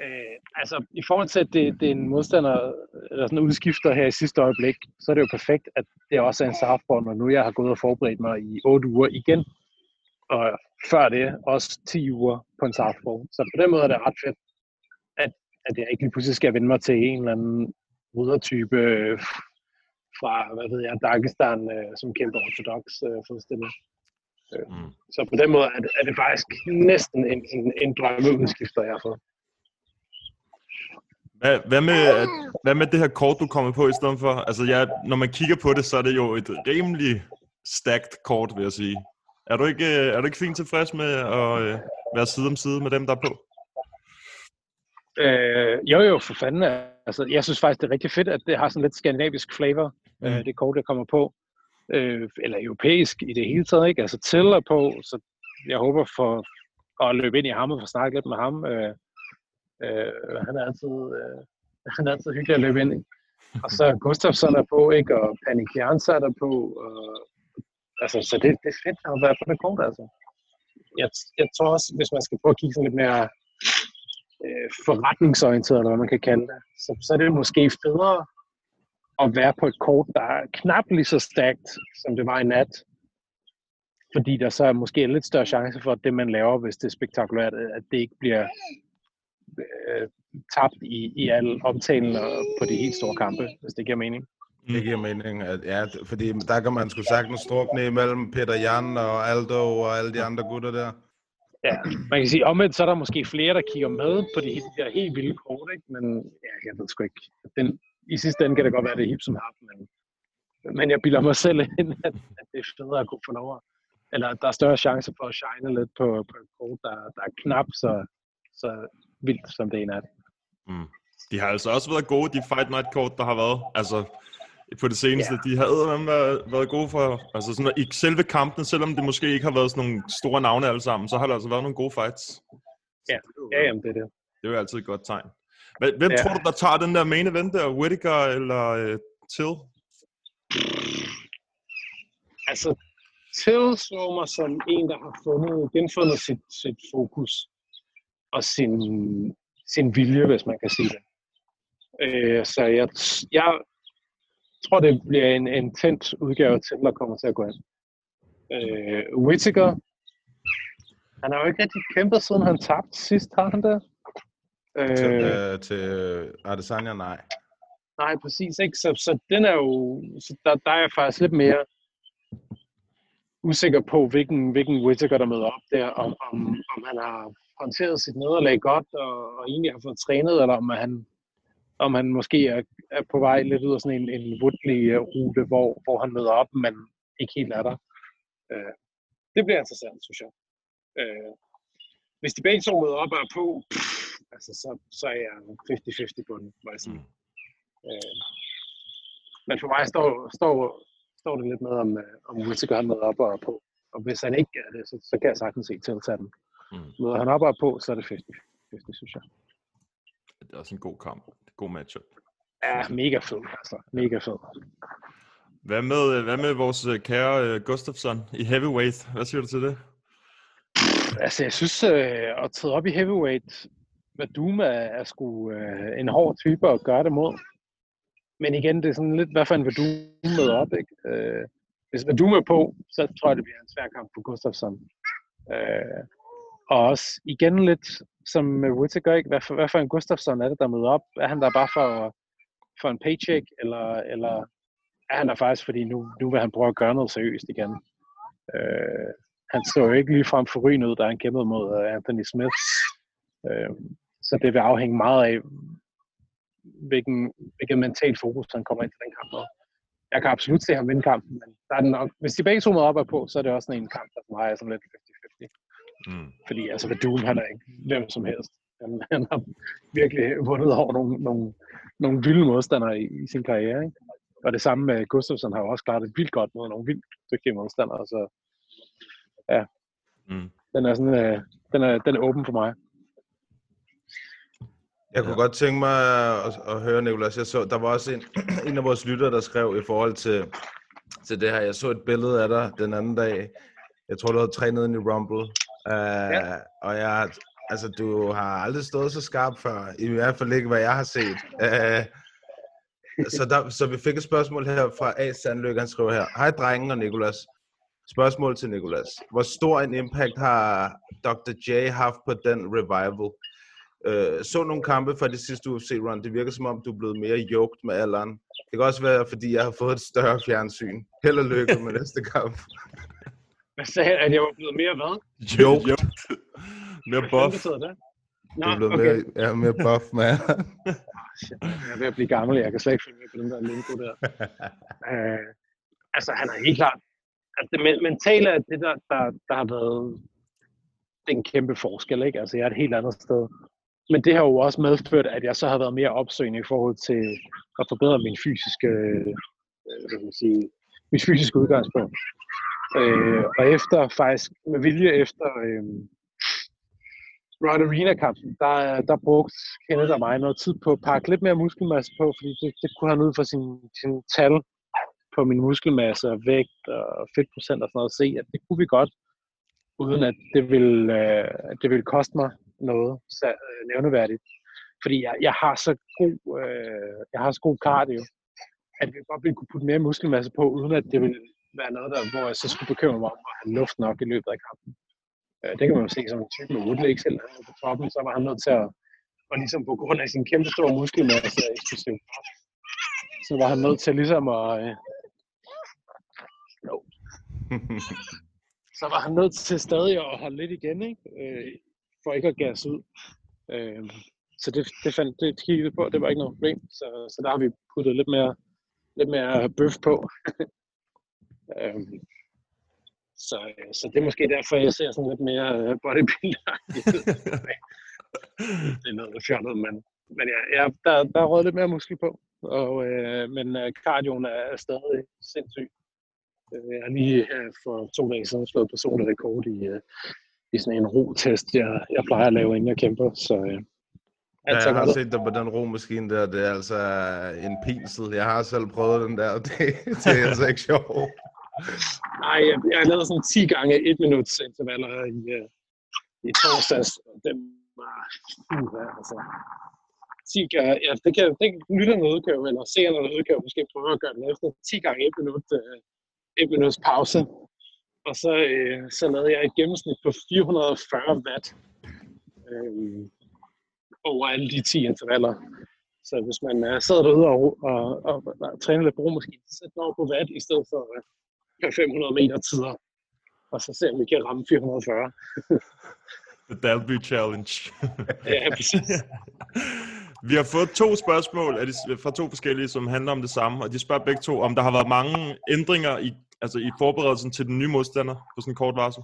Øh, altså, i forhold til, at det, det er en modstander, eller sådan en udskifter her i sidste øjeblik, så er det jo perfekt, at det også er en southpaw, når nu jeg har gået og forberedt mig i otte uger igen, og før det også ti uger på en southpaw. Så på den måde er det ret fedt, at, at jeg ikke lige pludselig skal vende mig til en eller anden rudertype fra, hvad ved jeg, Dagestan, som kæmper ortodox forestilling. Mm. Så på den måde er det, er det faktisk næsten en, en, en drømmeudskifter, jeg har fået. Hvad, hvad, med, hvad med det her kort, du kommer på i stedet for? Altså, jeg, når man kigger på det, så er det jo et rimelig stacked kort, vil jeg sige. Er du ikke, er du ikke fint tilfreds med at øh, være side om side med dem, der er på? Øh, jo, jo, for fanden. Altså, jeg synes faktisk, det er rigtig fedt, at det har sådan lidt skandinavisk flavor, mm. øh, det kort, der kommer på. Øh, eller europæisk i det hele taget, ikke? Altså, Tiller på, så jeg håber for at løbe ind i ham og få snakket lidt med ham. Øh. Øh, han er altid øh, han er altid hyggelig at løbe ind i. Og så Gustafsson er på, ikke? Og Panik Jernsa er der på. Og, altså, så det, det er fedt at være på det kort, altså. Jeg, jeg tror også, hvis man skal prøve at kigge sådan lidt mere øh, forretningsorienteret, eller hvad man kan kalde det, så, så er det måske federe at være på et kort, der er knap lige så stærkt, som det var i nat. Fordi der så er måske en lidt større chance for, at det, man laver, hvis det er spektakulært, at det ikke bliver øh, tabt i, i al omtalen på de helt store kampe, hvis det giver mening. Det giver mening, at, ja, fordi der kan man sgu sagtens drukne imellem Petr Yan og Aldo og alle de andre gutter der. Ja, man kan sige, omvendt så er der måske flere, der kigger med på de der helt vilde kort, ikke? Men ja, jeg ved sgu ikke. Den, I sidste ende kan det godt være, det er hip som hap, men, men jeg bilder mig selv ind, at, at det er federe at kunne få lov. Eller der er større chance for at shine lidt på, på et kort, der, der er knap så, så vildt, som det ene er. Mm. De har altså også været gode, de Fight Night-kort, der har været. Altså... På det seneste, yeah. de havde um, været gode for, altså sådan, i selve kampen, selvom det måske ikke har været sådan nogle store navne alle sammen, så har der altså været nogle gode fights. Yeah. Ja, jamen det er det. Det er jo altid et godt tegn. Hvem yeah. tror du, der tager den der main event der? Whittaker eller uh, Till? Altså, Till slår mig som en, der har fundet, genfundet sit, sit fokus og sin, sin vilje, hvis man kan sige det. Øh, så jeg... jeg Jeg tror, det bliver en, en tændt udgave til, der kommer til at gå ind. Øh, Whittaker, han har jo ikke rigtig kæmpet, siden han tabte sidst, har han det? Øh, til øh, til Adesanya, nej. Nej, præcis ikke. Så, så den er jo, så der, der er jeg faktisk lidt mere usikker på, hvilken, hvilken Whittaker, der møder op der. Om, om, om han har håndteret sit nederlag godt, og, og egentlig har fået trænet, eller om han... om han måske er, er på vej lidt ud af sådan en, en Woodley-rute, hvor, hvor han møder op, men ikke helt er der. Øh, det bliver interessant, synes jeg. Øh, hvis de begge to møder op og er på, pff, altså, så, så er jeg halvtreds halvtreds på den, må jeg sige. Øh, men for mig står, står, står det lidt med, om, om Whittaker han møder op og er på. Og hvis han ikke gør det, så, så kan jeg sagtens se tiltage den. Møder han op og er på, så er det halvtreds halvtreds, synes jeg. Det er også en god kamp. God matchup. Ja, mega fed, altså. Mega fed. Hvad med, hvad med vores kære Gustafsson i heavyweight? Hvad siger du til det? Altså, jeg synes, at træde op i heavyweight med Doom er, er sgu en hård type at gøre det mod. Men igen, det er sådan lidt, hvad for en Vadum møder op, ikke? Hvis Vadum er på, så tror jeg, det bliver en svær kamp for Gustafsson. Og også igen lidt... som Whittaker, ikke? Hvad for, hvad for en Gustafsson er det, der møder op? Er han der bare for, for en paycheck, eller, eller er han der faktisk, fordi nu, nu vil han prøve at gøre noget seriøst igen? Øh, han så jo ikke ligefrem forrygende ud, da han kæmpede mod Anthony Smith. Øh, så det vil afhænge meget af, hvilken, hvilken mental fokus han kommer ind til den kamp med. Jeg kan absolut se ham vinde kampen, men der er den nok, hvis de begge to møder op er på, så er det også sådan en kamp, der for mig er sådan lidt halvtreds halvtreds. Mm. Fordi altså Vadum, han er ikke hvem som helst. Han, han har virkelig vundet over nogle, nogle, nogle vilde modstandere i, i sin karriere, ikke? Og det samme med Gustafsson har jo også klart et vildt godt mod nogle vildt dygtige modstandere. Så ja, mm. den er sådan øh, den er den er åben for mig. Jeg kunne ja. godt tænke mig at, at høre, Nikolas. Jeg så, der var også en, en af vores lyttere, der skrev i forhold til, til det her. Jeg så et billede af dig den anden dag. Jeg tror, du havde trænet ind i Rumble. Uh, yeah. Og jeg, altså, du har aldrig stået så skarp før, i hvert fald ikke, hvad jeg har set. Uh, så, der, så vi fik et spørgsmål her fra A. Sandløk, han skriver her. Hej drengen og Nikolas. Spørgsmål til Nikolas. Hvor stor en impact har doktor J haft på den revival? Uh, så nogle kampe fra det sidste U F C-run. Det virker som om, du er blevet mere yoked med alderen. Det kan også være, fordi jeg har fået et større fjernsyn. Held og lykke med næste kamp. Hvad sagde han? At jeg var blevet mere hvad? Joked. Joked. Mere buff. Hvad betyder det? Nå, du blev okay. Mere, ja, mere buff, man. Oh, shit, jeg er ved at blive gammel. Jeg kan slet ikke følge med på den der linko der. uh, altså, han er helt klart... Altså, det mentale er det, der, der, der har været... Det er en kæmpe forskel, ikke? Altså, jeg er et helt andet sted. Men det har jo også medført, at jeg så har været mere opsøgende i forhold til at forbedre min fysiske... Hvad kan man sige... Min fysiske udgangspunkt. Øh, og efter faktisk med vilje efter øh, Rod Arena-kampen, der, der brugte Kenneth og mig noget tid på at pakke lidt mere muskelmasse på, fordi det, det kunne han ud fra sin, sin tal på min muskelmasse og vægt og fedtprocent og sådan noget, se, at det kunne vi godt, uden at det ville, øh, det ville koste mig noget så, øh, nævneværdigt. Fordi jeg, jeg har så god, øh, jeg har så god cardio, at vi godt ville kunne putte mere muskelmasse på, uden at det ville være noget, der, hvor jeg så skulle bekymre mig om at have luft nok i løbet af kampen. Det kan man jo se som en type med Woodlake selv. På toppen, så var han nødt til at, og ligesom på grund af sin kæmpe store muskelmasse, så var han nødt til ligesom at, øh, no. så var han nødt til stadig at holde lidt igen, ikke? Øh, for ikke at gasse ud. Øh, så det, det fandt det kiggede på, det var ikke noget problem. Så, så der har vi puttet lidt mere, lidt mere bøf på. øh, Så, så det er måske derfor, jeg ser sådan lidt mere bodybuilder. Det er noget fjollet, men, men ja, ja, der, der er røget lidt mere muskel på. Og, øh, men cardioen er stadig sindssyg. Jeg har lige for to dage siden slået personlig rekord i, i sådan en ro-test, jeg, jeg plejer at lave, inden jeg kæmper. Så, øh, ja, jeg har set dig på den romaskine der, det er altså en pinsel. Jeg har selv prøvet den der, det, det er altså ikke sjovt. Nej, jeg, jeg lavede sådan ti gange et minuts intervaller i, uh, i torsdags. Den var fint værd, altså. ti gange, ja, det kan det lytterne udgøre, eller seerne udgøre, måske prøve at gøre den efter. ti gange et minut, uh, et minuts pause. Og så, uh, så lavede jeg et gennemsnit på fire hundrede og fyrre watt uh, over alle de ti intervaller. Så hvis man uh, sidder derude og, og, og, og træner lidt bromaskine, så sætter man over på watt i stedet for... Uh, per fem hundrede meter tider, og så ser vi kan ramme fire hundrede og fyrre. The Dalby Challenge. Ja, præcis. Vi har fået to spørgsmål fra to forskellige, som handler om det samme, og de spørger begge to, om der har været mange ændringer i, altså i forberedelsen til den nye modstander, på sådan en kort varsel,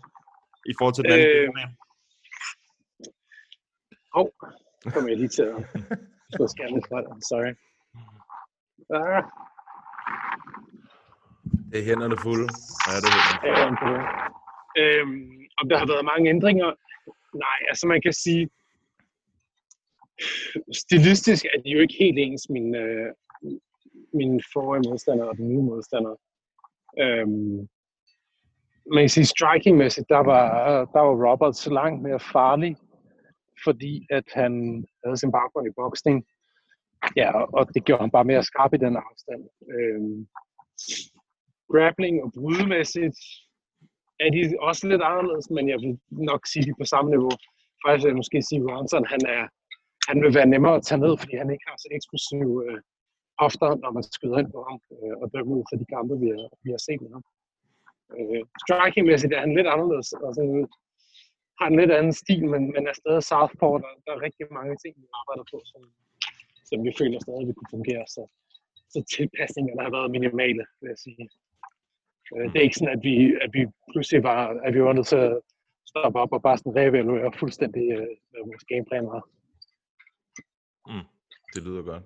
i forhold til den anden. Øh... Oh, kom jeg lige til at slå skærmen fra dig. Sorry. Ah. Det er hænderne fulde. Ja, det er hænderne fulde. Øhm, om der har været mange ændringer? Nej, altså man kan sige, stilistisk er de jo ikke helt ens, mine, øh, mine forrige modstandere og den nye modstandere. Øhm, man kan sige, striking-mæssigt, der var, der var Robert så langt mere farlig, fordi at han havde sin baggrund i boksning. Ja, og det gjorde han bare mere skarp i den afstand. Øhm, Grappling og brydemæssigt er de også lidt anderledes, men jeg vil nok sige, de på samme niveau. Faktisk vil jeg måske sige, at Ronson, han, er, han vil være nemmere at tage ned, fordi han ikke har så eksplosive øh, hofter, når man skyder ind på ham øh, og dømmer ud for de kampe, vi har, vi har set med ham. Øh, Striking-mæssigt er han lidt anderledes, og sådan, har en lidt anden stil, men, men er stadig southpaw, der, der er rigtig mange ting, vi arbejder på, som, som vi føler stadig vil kunne fungere. Så, så tilpasningerne har været minimale, vil jeg sige. Det er ikke sådan, at vi, at vi pludselig var, at vi var nødt til at stoppe op og bare sådan reevaluere fuldstændig uh, vores gameplan var. Mm, det lyder godt.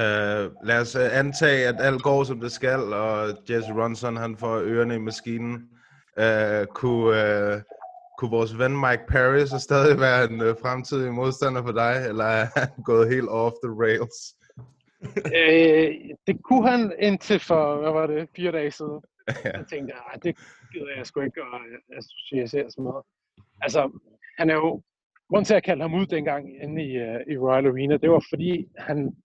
Uh, lad os antage, at alt går, som det skal, og Jesse Ronson, han får ørerne i maskinen. Uh, kunne, uh, kunne vores ven Mike Perry så stadig være en uh, fremtidig modstander for dig, eller er han gået helt off the rails? uh, det kunne han indtil for, hvad var det, fire dage siden. Ja. Jeg tænkte, at det gider jeg sgu ikke at associere så meget. Altså, han er jo... Grunden til, at jeg kaldte ham ud dengang inde i, uh, i Royal Arena, det var fordi, han...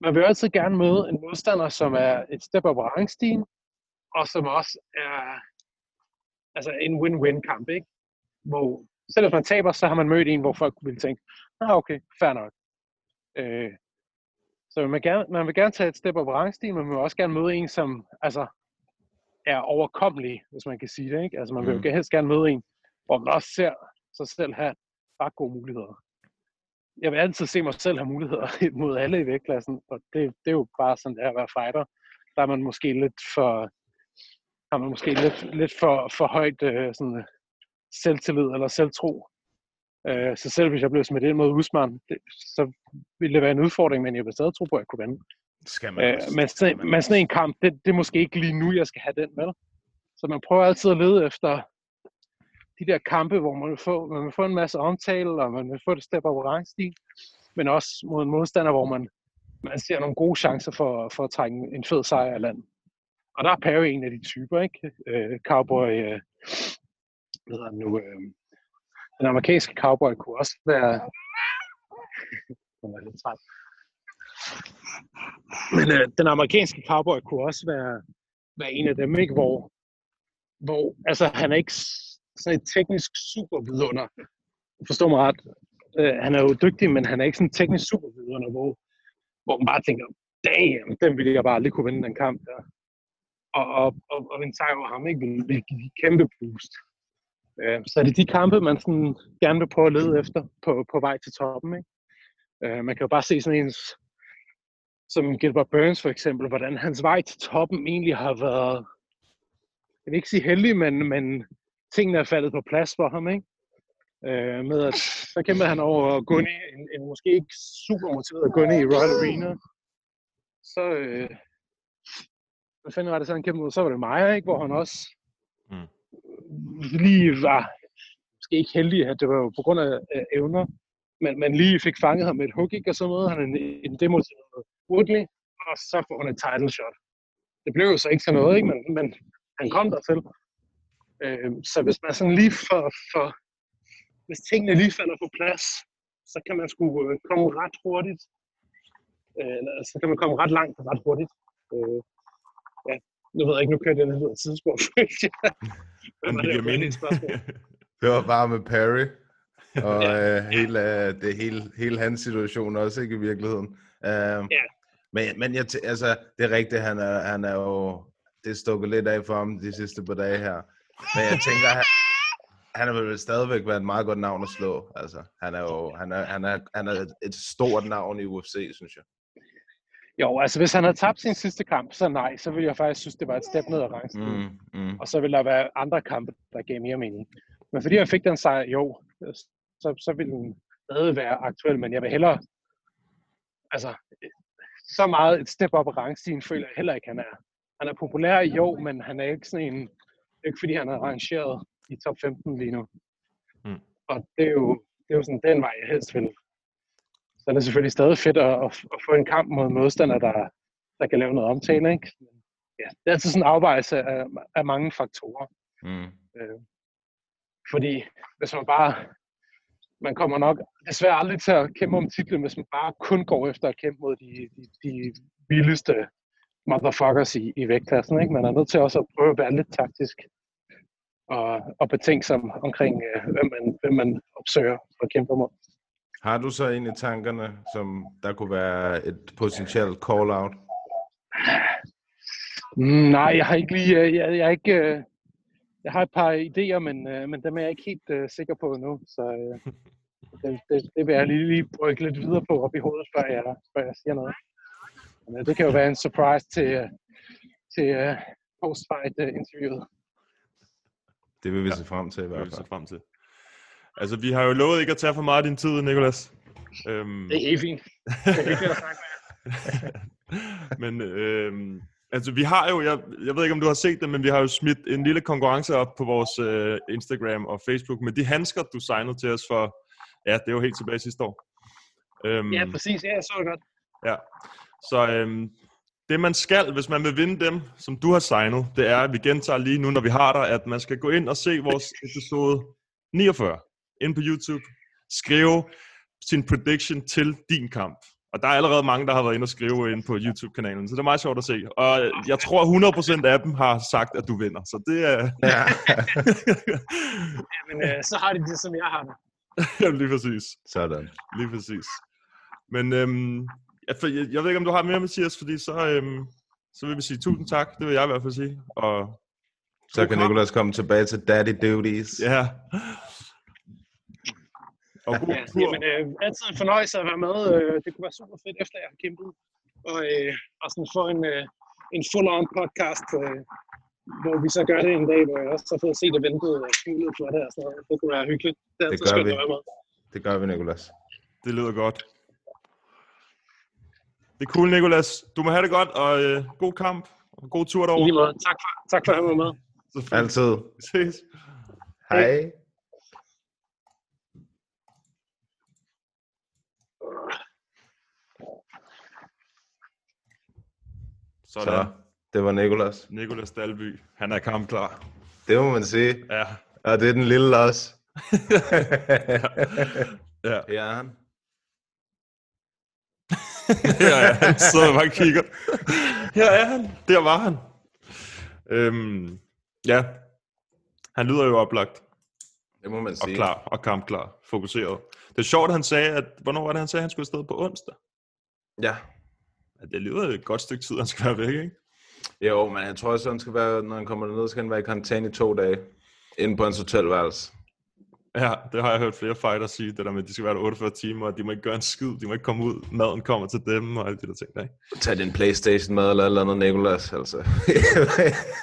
Man vil altid gerne møde en modstander, som er et step op rangstigen, og som også er... Altså, en win-win-kamp, ikke? Hvor, selv hvis man taber, så har man mødt en, hvor folk ville tænke, ah, okay, fair nok. Øh, så man, gerne, man vil gerne tage et step op rangstigen, men man vil også gerne møde en, som... Altså, er overkommelig, hvis man kan sige det, ikke? Altså man vil jo helst gerne møde en, hvor man også ser sig selv have ret gode muligheder. Jeg vil altid se mig selv have muligheder mod alle i vægtklassen, og det, det er jo bare sådan det at være fighter. Der er man måske lidt for, har man måske lidt, lidt for, for højt øh, sådan selvtillid eller selvtro. Øh, så selv hvis jeg blev smidt ind mod Usman, det, så ville det være en udfordring, men jeg vil stadig tro på, at jeg kunne vinde. Skal man, øh, men, sådan, man men sådan en kamp, det, det er måske ikke lige nu, jeg skal have den med. Så man prøver altid at lede efter de der kampe, hvor man vil få, man vil få en masse omtale, og man vil få et step op rangstil, men også mod en modstander, hvor man, man ser nogle gode chancer for, for at trænge en fed sejr af landet. Og der er Perry en af de typer, ikke? Øh, cowboy, øh, hvad hedder han nu? Øh, den amerikanske cowboy kunne også være... Men øh, den amerikanske cowboy kunne også være, være en af dem, ikke? Hvor, hvor altså, han er ikke sådan et teknisk supervidunder. Forstår mig ret. Øh, han er jo dygtig, men han er ikke sådan en teknisk supervidunder, hvor, hvor man bare tænker, damn, den ville jeg bare lige kunne vinde den kamp der. Og, og, og, og en sejr over ham, ikke? Ville give kæmpe boost. Øh, så er det de kampe, man sådan gerne vil prøve at lede efter på, på vej til toppen, ikke? Øh, man kan jo bare se sådan ens som Gilbert Burns for eksempel, hvordan hans vej til toppen egentlig har været, jeg vil ikke sige heldig, men, men tingene er faldet på plads for ham, ikke? Øh, med at, så kæmpede han over Gunny, en, en måske ikke super motiveret Gunny i Royal Arena. Så, øh, hvad fanden var det så, han kæmpede ud? Så var det Maja, ikke? Hvor han også mm. lige var, måske ikke heldig, at det var jo på grund af øh, evner, men man lige fik fanget ham med et hook, ikke? Og så mødte han en, en demotiveret Woodley, og så får han et title shot. Det blev jo så ikke sådan noget, ikke? Men, men han kom dertil. Øh, så hvis man sådan lige for, for hvis tingene lige falder på plads, så kan man sgu øh, komme ret hurtigt. Øh, så kan man komme ret langt og ret hurtigt. Øh, ja, nu ved jeg ikke, nu kører jeg lidt af tidssport. Hvad var det, det, det spørgsmål? Det var bare med Perry. Og ja. øh, hele, øh, det hele, hele hans situation også, ikke, i virkeligheden. Uh, yeah. Men, men jeg t- altså, det er rigtigt, han er, han er jo, det er stukket lidt af for ham de sidste par dage her. Men jeg tænker, han, han vil stadigvæk være et meget godt navn at slå. Altså, han er jo han er, han er, han er et, et stort navn i U F C, synes jeg. Jo, altså hvis han havde tabt sin sidste kamp, så nej, så ville jeg faktisk synes, det var et step ned ad rangstigen. Mm, mm. Og så ville der være andre kampe, der gav mere mening. Men fordi han fik den sejr, jo, så, så ville den stadig være aktuel, men jeg vil hellere, altså, så meget et step op ad rangstigen føler jeg heller ikke, han er. Han er populær, jo, men han er ikke sådan en, ikke fordi han er rangeret i top femten lige nu. Mm. Og det er, jo, det er jo sådan den vej, jeg helst vil. Så det er selvfølgelig stadig fedt at, at få en kamp mod modstander, der, der kan lave noget omtale, ikke? Ja, det er altid sådan en afvejelse af, af mange faktorer. Mm. Øh, fordi hvis man bare... Man kommer nok desværre aldrig til at kæmpe om titlen, hvis man bare kun går efter at kæmpe mod de, de, de vildeste motherfuckers i, i vægtklassen, ikke? Man er nødt til også at prøve at være lidt taktisk og, og betænke sig omkring, hvem man, hvem man opsøger og kæmper mod. Har du så en i tankerne, som der kunne være et potentielt call-out? Nej, jeg har ikke lige... Jeg, jeg har ikke... Jeg har et par idéer, men, øh, men dem er jeg ikke helt øh, sikker på endnu, så øh, det, det, det vil jeg lige, lige bruge lidt videre på op i hovedet, før jeg, før jeg siger noget. Men, øh, det kan jo være en surprise til, øh, til øh, post-fight-interviewet. Øh, det vil vi ja. se frem til i hvert fald. Det vil vi se frem til. Altså, vi har jo lovet ikke at tage for meget af din tid, Nikolas. Øhm... Det er helt fint. Det er helt fint at snakke med. Men... Øh... Altså, vi har jo, jeg, jeg ved ikke, om du har set det, men vi har jo smidt en lille konkurrence op på vores øh, Instagram og Facebook med de handsker, du signede til os for, ja, det er jo helt tilbage sidste år. Øhm, ja, præcis. Ja, jeg så det godt. Ja. Så øhm, det, man skal, hvis man vil vinde dem, som du har signet, det er, at vi gentager lige nu, når vi har dig, at man skal gå ind og se vores episode niogfyrre inde på YouTube. Skrive sin prediction til din kamp. Og der er allerede mange, der har været inde og skrive ind på YouTube-kanalen, så det er meget sjovt at se. Og jeg tror, hundrede procent af dem har sagt, at du vinder, så det er... Ja. Jamen, øh, så har de det, som jeg har det. Jamen, lige præcis. Sådan. Lige præcis. Men øhm, jeg, jeg, jeg ved ikke, om du har mere, Mathias, fordi så, øhm, så vil vi sige tusind tak. Det vil jeg i hvert fald sige. Og så kan Nikolas komme tilbage til daddy duties. Ja. Yeah. Og god, ja, jamen, øh, altid en fornøjelse at være med. Øh, det kunne være super fedt, efter jeg har kæmpet. Og, øh, og sådan få en, øh, en full-on podcast, øh, hvor vi så gør det en dag, hvor jeg også har fået set og ventet og smuglet på det her. Så det kunne være hyggeligt. Det er altid skønt at være med. Det gør vi, Nikolas. Det lyder godt. Det er cool, Nikolas. Du må have det godt, og øh, god kamp. Og god tur derovre. I lige måde. Tak for, tak for at have mig med. Altid. Vi ses. Hej. Hej. Sådan. Så det var Nikolas. Nikolas Dalby. Han er kampklar. Det må man sige. Ja. Og det er den lille Lars. Ja. Ja. Ja. Her er han, sidder og bare kigger. Her er han, der var han. Øhm, ja, han lyder jo oplagt. Det må man sige. Og klar, og kampklar, fokuseret. Det er sjovt, at han sagde, at hvornår var det, han sagde, at han skulle afsted på onsdag? Ja. Ja, det lyder et godt stykke tid, han skal være væk, ikke? Jo, men jeg tror også, han skal være, når han kommer derned, skal han være i karantæne i to dage. Inde på en hotelværelse. Ja, det har jeg hørt flere fighters sige, det der med, at de skal være der otteogfyrre timer, og de må ikke gøre en skid, de må ikke komme ud, maden kommer til dem, og alle de der ting der, ikke? Tag din PlayStation med, eller et eller andet, Nikolas, altså.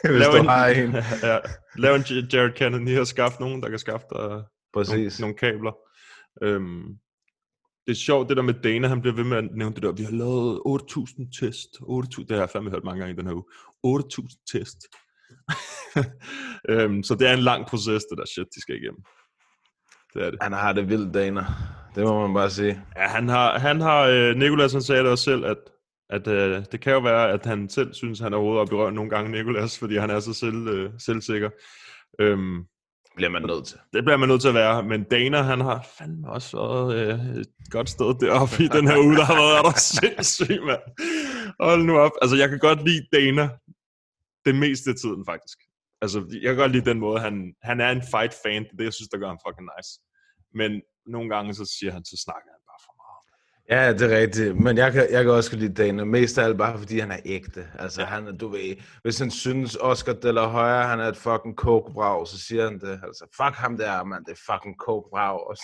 Hvis du har en. Ja, lav en Jared Cannon lige og skaffe nogen, der kan skaffe dig nogle, nogle kabler. Øhm, det er sjovt, det der med Dana, han bliver ved med at nævne det der, vi har lavet otte tusind test, otte tusind, det har jeg fandme hørt mange gange i den her uge, otte tusind test. øhm, så det er en lang proces, det der shit, de skal igennem. Det er det. Han har det vildt, Dana. Det må man bare sige. Ja, han har, han har øh, Nikolas, han sagde det også selv, at, at øh, det kan jo være, at han selv synes, han er overhovedet oppe i røven nogle gange, Nikolas, fordi han er så selv, øh, selvsikker. Øhm, bliver man nødt til. Det bliver man nødt til at være. Men Dana, han har fandme også været øh, et godt sted deroppe i den her uge, der har været der sindssygt, mand. Hold nu op. Altså, jeg kan godt lide Dana det meste af tiden, faktisk. Altså, jeg kan godt lide den måde, han, han er en fight-fan. Det er det, jeg synes, der gør ham fucking nice. Men nogle gange, så siger han, så snakker han bare for meget. Ja, det er rigtigt. Men jeg kan, jeg kan også lide Dana. Mest af alt bare, fordi han er ægte. Altså, ja. Han, du ved, hvis han synes, Oscar de la Hoya, han er et fucking coke-brav, så siger han det. Altså, fuck ham der, mand. Det er fucking coke-brav.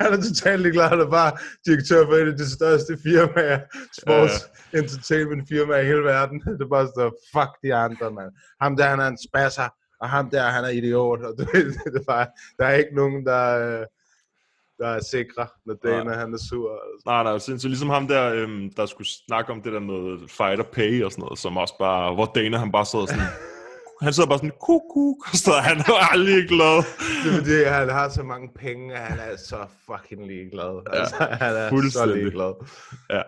Han er totalt ligeglad. Han er bare direktør for et af de største firmaer, sports uh. entertainment firmaer i hele verden. Det er bare så fuck de andre, mand. Ham der, han er en spasser, og ham der, han er idiot. Og det, det er bare, der er ikke nogen, der, der er sikre, når Dana, nej. Han er sur. Altså. Nej, nej, sindssygt. Ligesom ham der, øhm, der skulle snakke om det der med fighter pay og sådan noget, som også bare, hvor Dana, han bare sidder sådan... Han sidder bare sådan, kuk-kuk, og så han er aldrig ligeglad. Det er fordi, han har så mange penge, og han er så fucking ligeglad. Ja, altså, han er fuldstændig. Så ligeglad. Ja,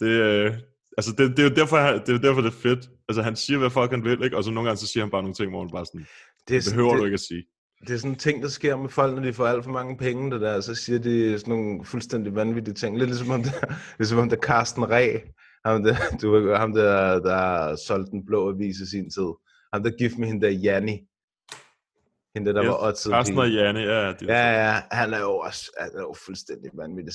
det, øh, altså, det, det, er jo derfor, det er jo derfor, det er fedt. Altså, han siger, hvad folk han vil, ikke? Og så nogle gange, så siger han bare nogle ting, hvor han bare sådan, det er sådan, behøver det, du ikke at sige. Det er sådan en ting, der sker med folk, når de får alt for mange penge, det der. Så siger de sådan nogle fuldstændig vanvittige ting. Lidt ligesom om der, ligesom om der Carsten Ræ, ham der, du, ham der, der solgte den blå avis i sin tid. Han der gift med hende der Janni. Hende der, yes, var otte. Carsten og Janni, ja. Ja, ja, han er jo også, han er jo fuldstændig vanvittig.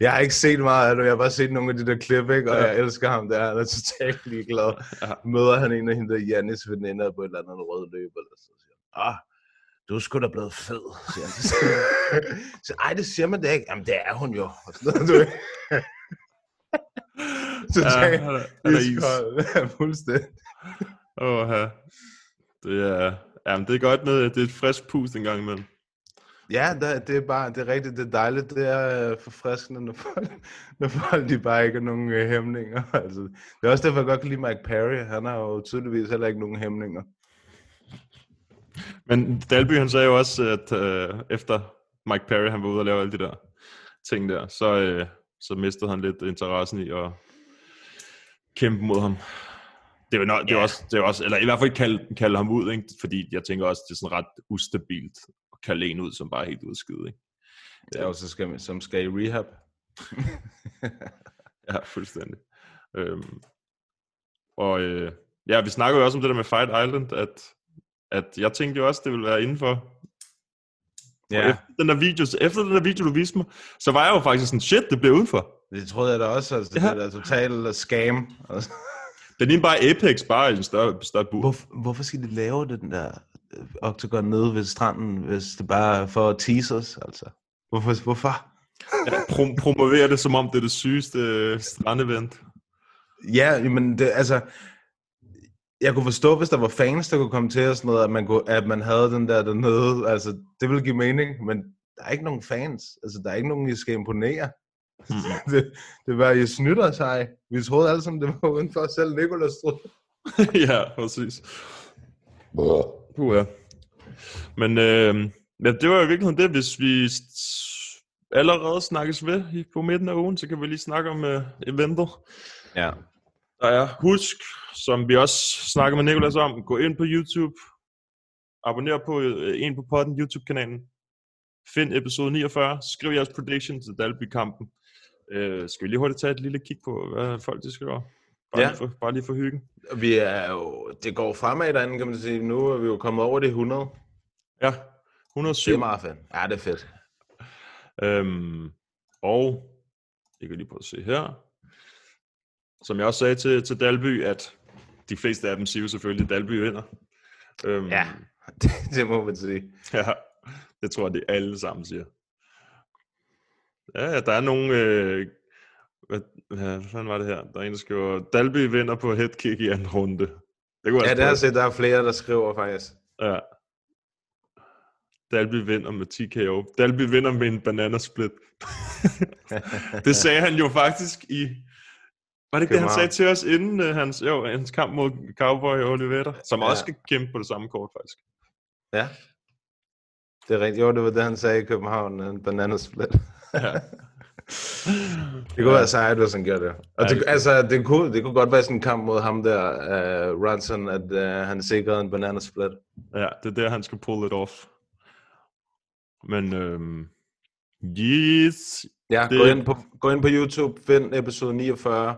Jeg har ikke set meget af det, jeg har bare set nogle af de der klip, ikke? Og ja. Jeg elsker ham der, han er totalt ligeglad. Ja. Møder han en af hende der Jannis veninder på et eller andet rød løb, eller så siger han, ah, du er sgu da blevet fed, siger han. Så ej, det siger man da ikke. Jamen, det er hun jo. Totalt iskold, fuldstændig. Åh, ja. Det er, ja, men det er godt med, det er et frisk pust en gang imellem. Ja, det, det er bare, det er rigtigt, det er dejligt, det er øh, forfriskende, når folk, når folk, de bare ikke har nogen øh, hæmninger. Altså, det er også derfor, jeg godt kan lide Mike Perry, han har jo tydeligvis heller ikke nogen hæmninger. Men Dalby, han sagde jo også, at øh, efter Mike Perry, han var ude og lave alle de der ting der, så, øh, så mistede han lidt interessen i at kæmpe mod ham. Det er jo yeah. også, det er også, eller i hvert fald kalde, kalde ham ud, ikke? Fordi jeg tænker også, det er sådan ret ustabilt at kalde en ud, som bare er helt udskidt, ikke? Ja, ja, og så skal man, som skal i rehab. Ja, fuldstændig. Øhm, og øh, ja, vi snakker jo også om det der med Fight Island, at, at jeg tænkte jo også, det ville være indenfor. Ja. Efter den der video, efter den der video, du viste mig, så var jeg jo faktisk sådan, shit, det blev udenfor. Det troede jeg da også, altså, ja. Det der total scam. Altså. Den er bare Apex, bare i en større, større bur. Hvor, hvorfor skal de lave den der octagon nede ved stranden, hvis det bare er for at tease os, altså? Hvorfor? hvorfor? Ja, prom- promoverer det, som om det er det sygeste strandevent. Ja, men det, altså... Jeg kunne forstå, hvis der var fans, der kunne komme til og sådan noget, at man, kunne, at man havde den der dernede. Altså, det ville give mening, men der er ikke nogen fans. Altså, der er ikke nogen, I skal imponere. Mm. Det, det var, I snytter sig. Vi troede alle sammen, det var udenfor, selv Nikolas troede. Ja, præcis. Uh, ja. Men øh, ja, det var jo i virkeligheden det, hvis vi allerede snakkes ved på midten af ugen, så kan vi lige snakke om øh, eventet. Ja. Der er husk, som vi også snakker med Nikolas om, gå ind på YouTube, abonner på øh, en på podden YouTube-kanalen, find episode niogfyrre, skriv jeres prediction til Dalby-kampen. Øh, skal vi lige hurtigt tage et lille kig på, hvad folk de skriver? Bare, ja. lige for, bare lige for hyggen. Vi er jo, det går fremad derinde, kan man sige. Nu er vi jo kommet over det hundrede. Ja, et hundrede og syv. Det er meget fedt. Ja, det er fedt. Øhm, og, jeg kan lige prøve at se her. Som jeg også sagde til, til Dalby, at de fleste af dem siger jo selvfølgelig, at Dalby vinder. Øhm, ja, det, det må man sige. Ja, det tror jeg, det alle sammen siger. Ja, der er nogle... Øh, hvad, hvad fanden var det her? Der er en, der skriver, Dalby vinder på headkick i anden runde. Det kunne ja, det har set, der er flere, der skriver faktisk. Ja. Dalby vinder med T K O. Dalby vinder med en bananasplit. Det sagde han jo faktisk i... Var det ikke det, han sagde til os inden uh, hans, jo, hans kamp mod Cowboy og Oliveira? Som ja. også skal kæmpe på det samme kort, faktisk. Ja. Det er rigtigt. Jo, det var det, han sagde i København. En bananasplit. Ja. Det kunne ja. være sejt, hvis han gjorde det. Og ja, det, altså, det kunne, det kunne godt være sådan en kamp mod ham der, uh, Ronson, at uh, han sikrede en bananasplit. Ja, det er der, han skal pull it off. Men, øhm, yes. Ja, det... gå, ind på, gå ind på YouTube, find episode niogfyrre,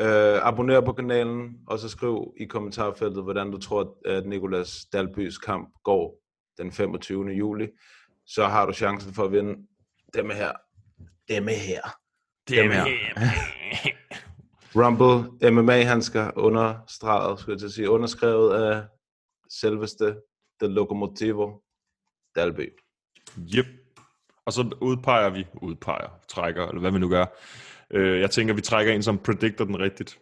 øh, abonner på kanalen, og så skriv i kommentarfeltet, hvordan du tror, at Nikolas Dalbys kamp går den femogtyvende juli. Så har du chancen for at vinde dem her. Dem her. Dem her. Rumble M M A-handsker understreget, skulle jeg til at sige, underskrevet af selveste The Locomotivo Dalby. Yep. Og så udpeger vi, udpeger, trækker, eller hvad vi nu gør. Øh, jeg tænker, vi trækker en, som predicter den rigtigt.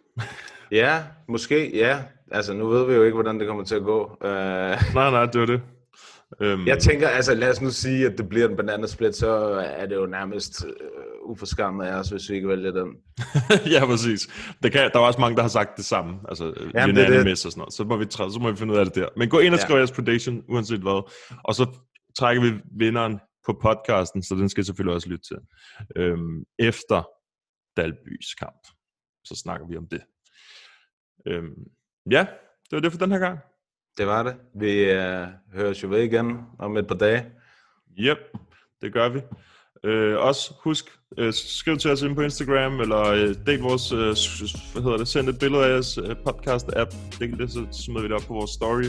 Ja, måske, ja. Altså, nu ved vi jo ikke, hvordan det kommer til at gå. Øh... Nej, nej, det var det. Øhm... Jeg tænker, altså, lad os nu sige, at det bliver en bananasplit, så er det jo nærmest øh, uforskammet af os, hvis vi ikke vælger den. Ja, præcis. Det kan, der er også mange, der har sagt det samme. Altså, jamen, det er det. Og sådan noget. Så må vi træ... så må vi finde ud af det der. Men gå ind og skriv jeres prediction, uanset hvad. Og så trækker vi vinderen på podcasten, så den skal selvfølgelig også lytte til. Øhm, efter Dalbys kamp, så snakker vi om det. Øhm, ja, det var det for den her gang. Det var det. Vi øh, høres jo ved igen om et par dage. Yep, det gør vi. Øh, også husk, øh, skriv til os ind på Instagram, eller øh, del vores, øh, hvad hedder det, send et billede af jeres øh, podcast-app. Del det, så smider vi det op på vores story.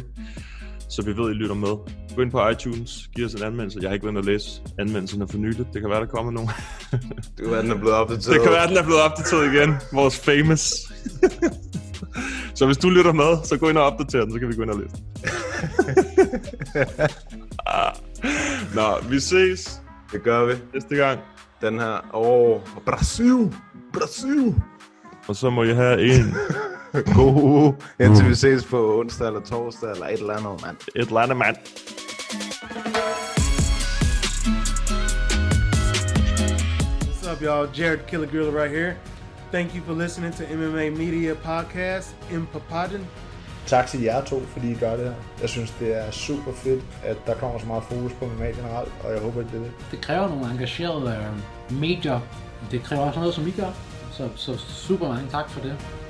Så vi ved, I lytter med. Gå ind på iTunes, giv os en anmeldelse. Jeg har ikke været at læse anmeldelserne for nyligt. Det kan være, der kommer nogen. Det kan være, den er blevet opdateret. Det kan være, den er blevet opdateret igen. Vores famous. Så hvis du lytter med, så gå ind og opdater den, så kan vi gå ind og læse. Nå, vi ses. Det gør vi. Næste gang. Den her. Åh, oh, Brasil. Brasil. Og så må jeg have en... God, indtil vi ses på onsdag eller torsdag eller et eller andet, mand. Et eller andet, What's up, y'all? Jared Killer Gorilla right here. Thank you for listening to M M A Media Podcast in Papadon. Tak til jer to, fordi I gør det her. Jeg synes, det er super fedt, at der kommer så meget fokus på M M A generelt, og jeg håber, at det er det. Det kræver nogle engagerede medier. Det kræver også noget, som I gør. Så, så super mange tak for det.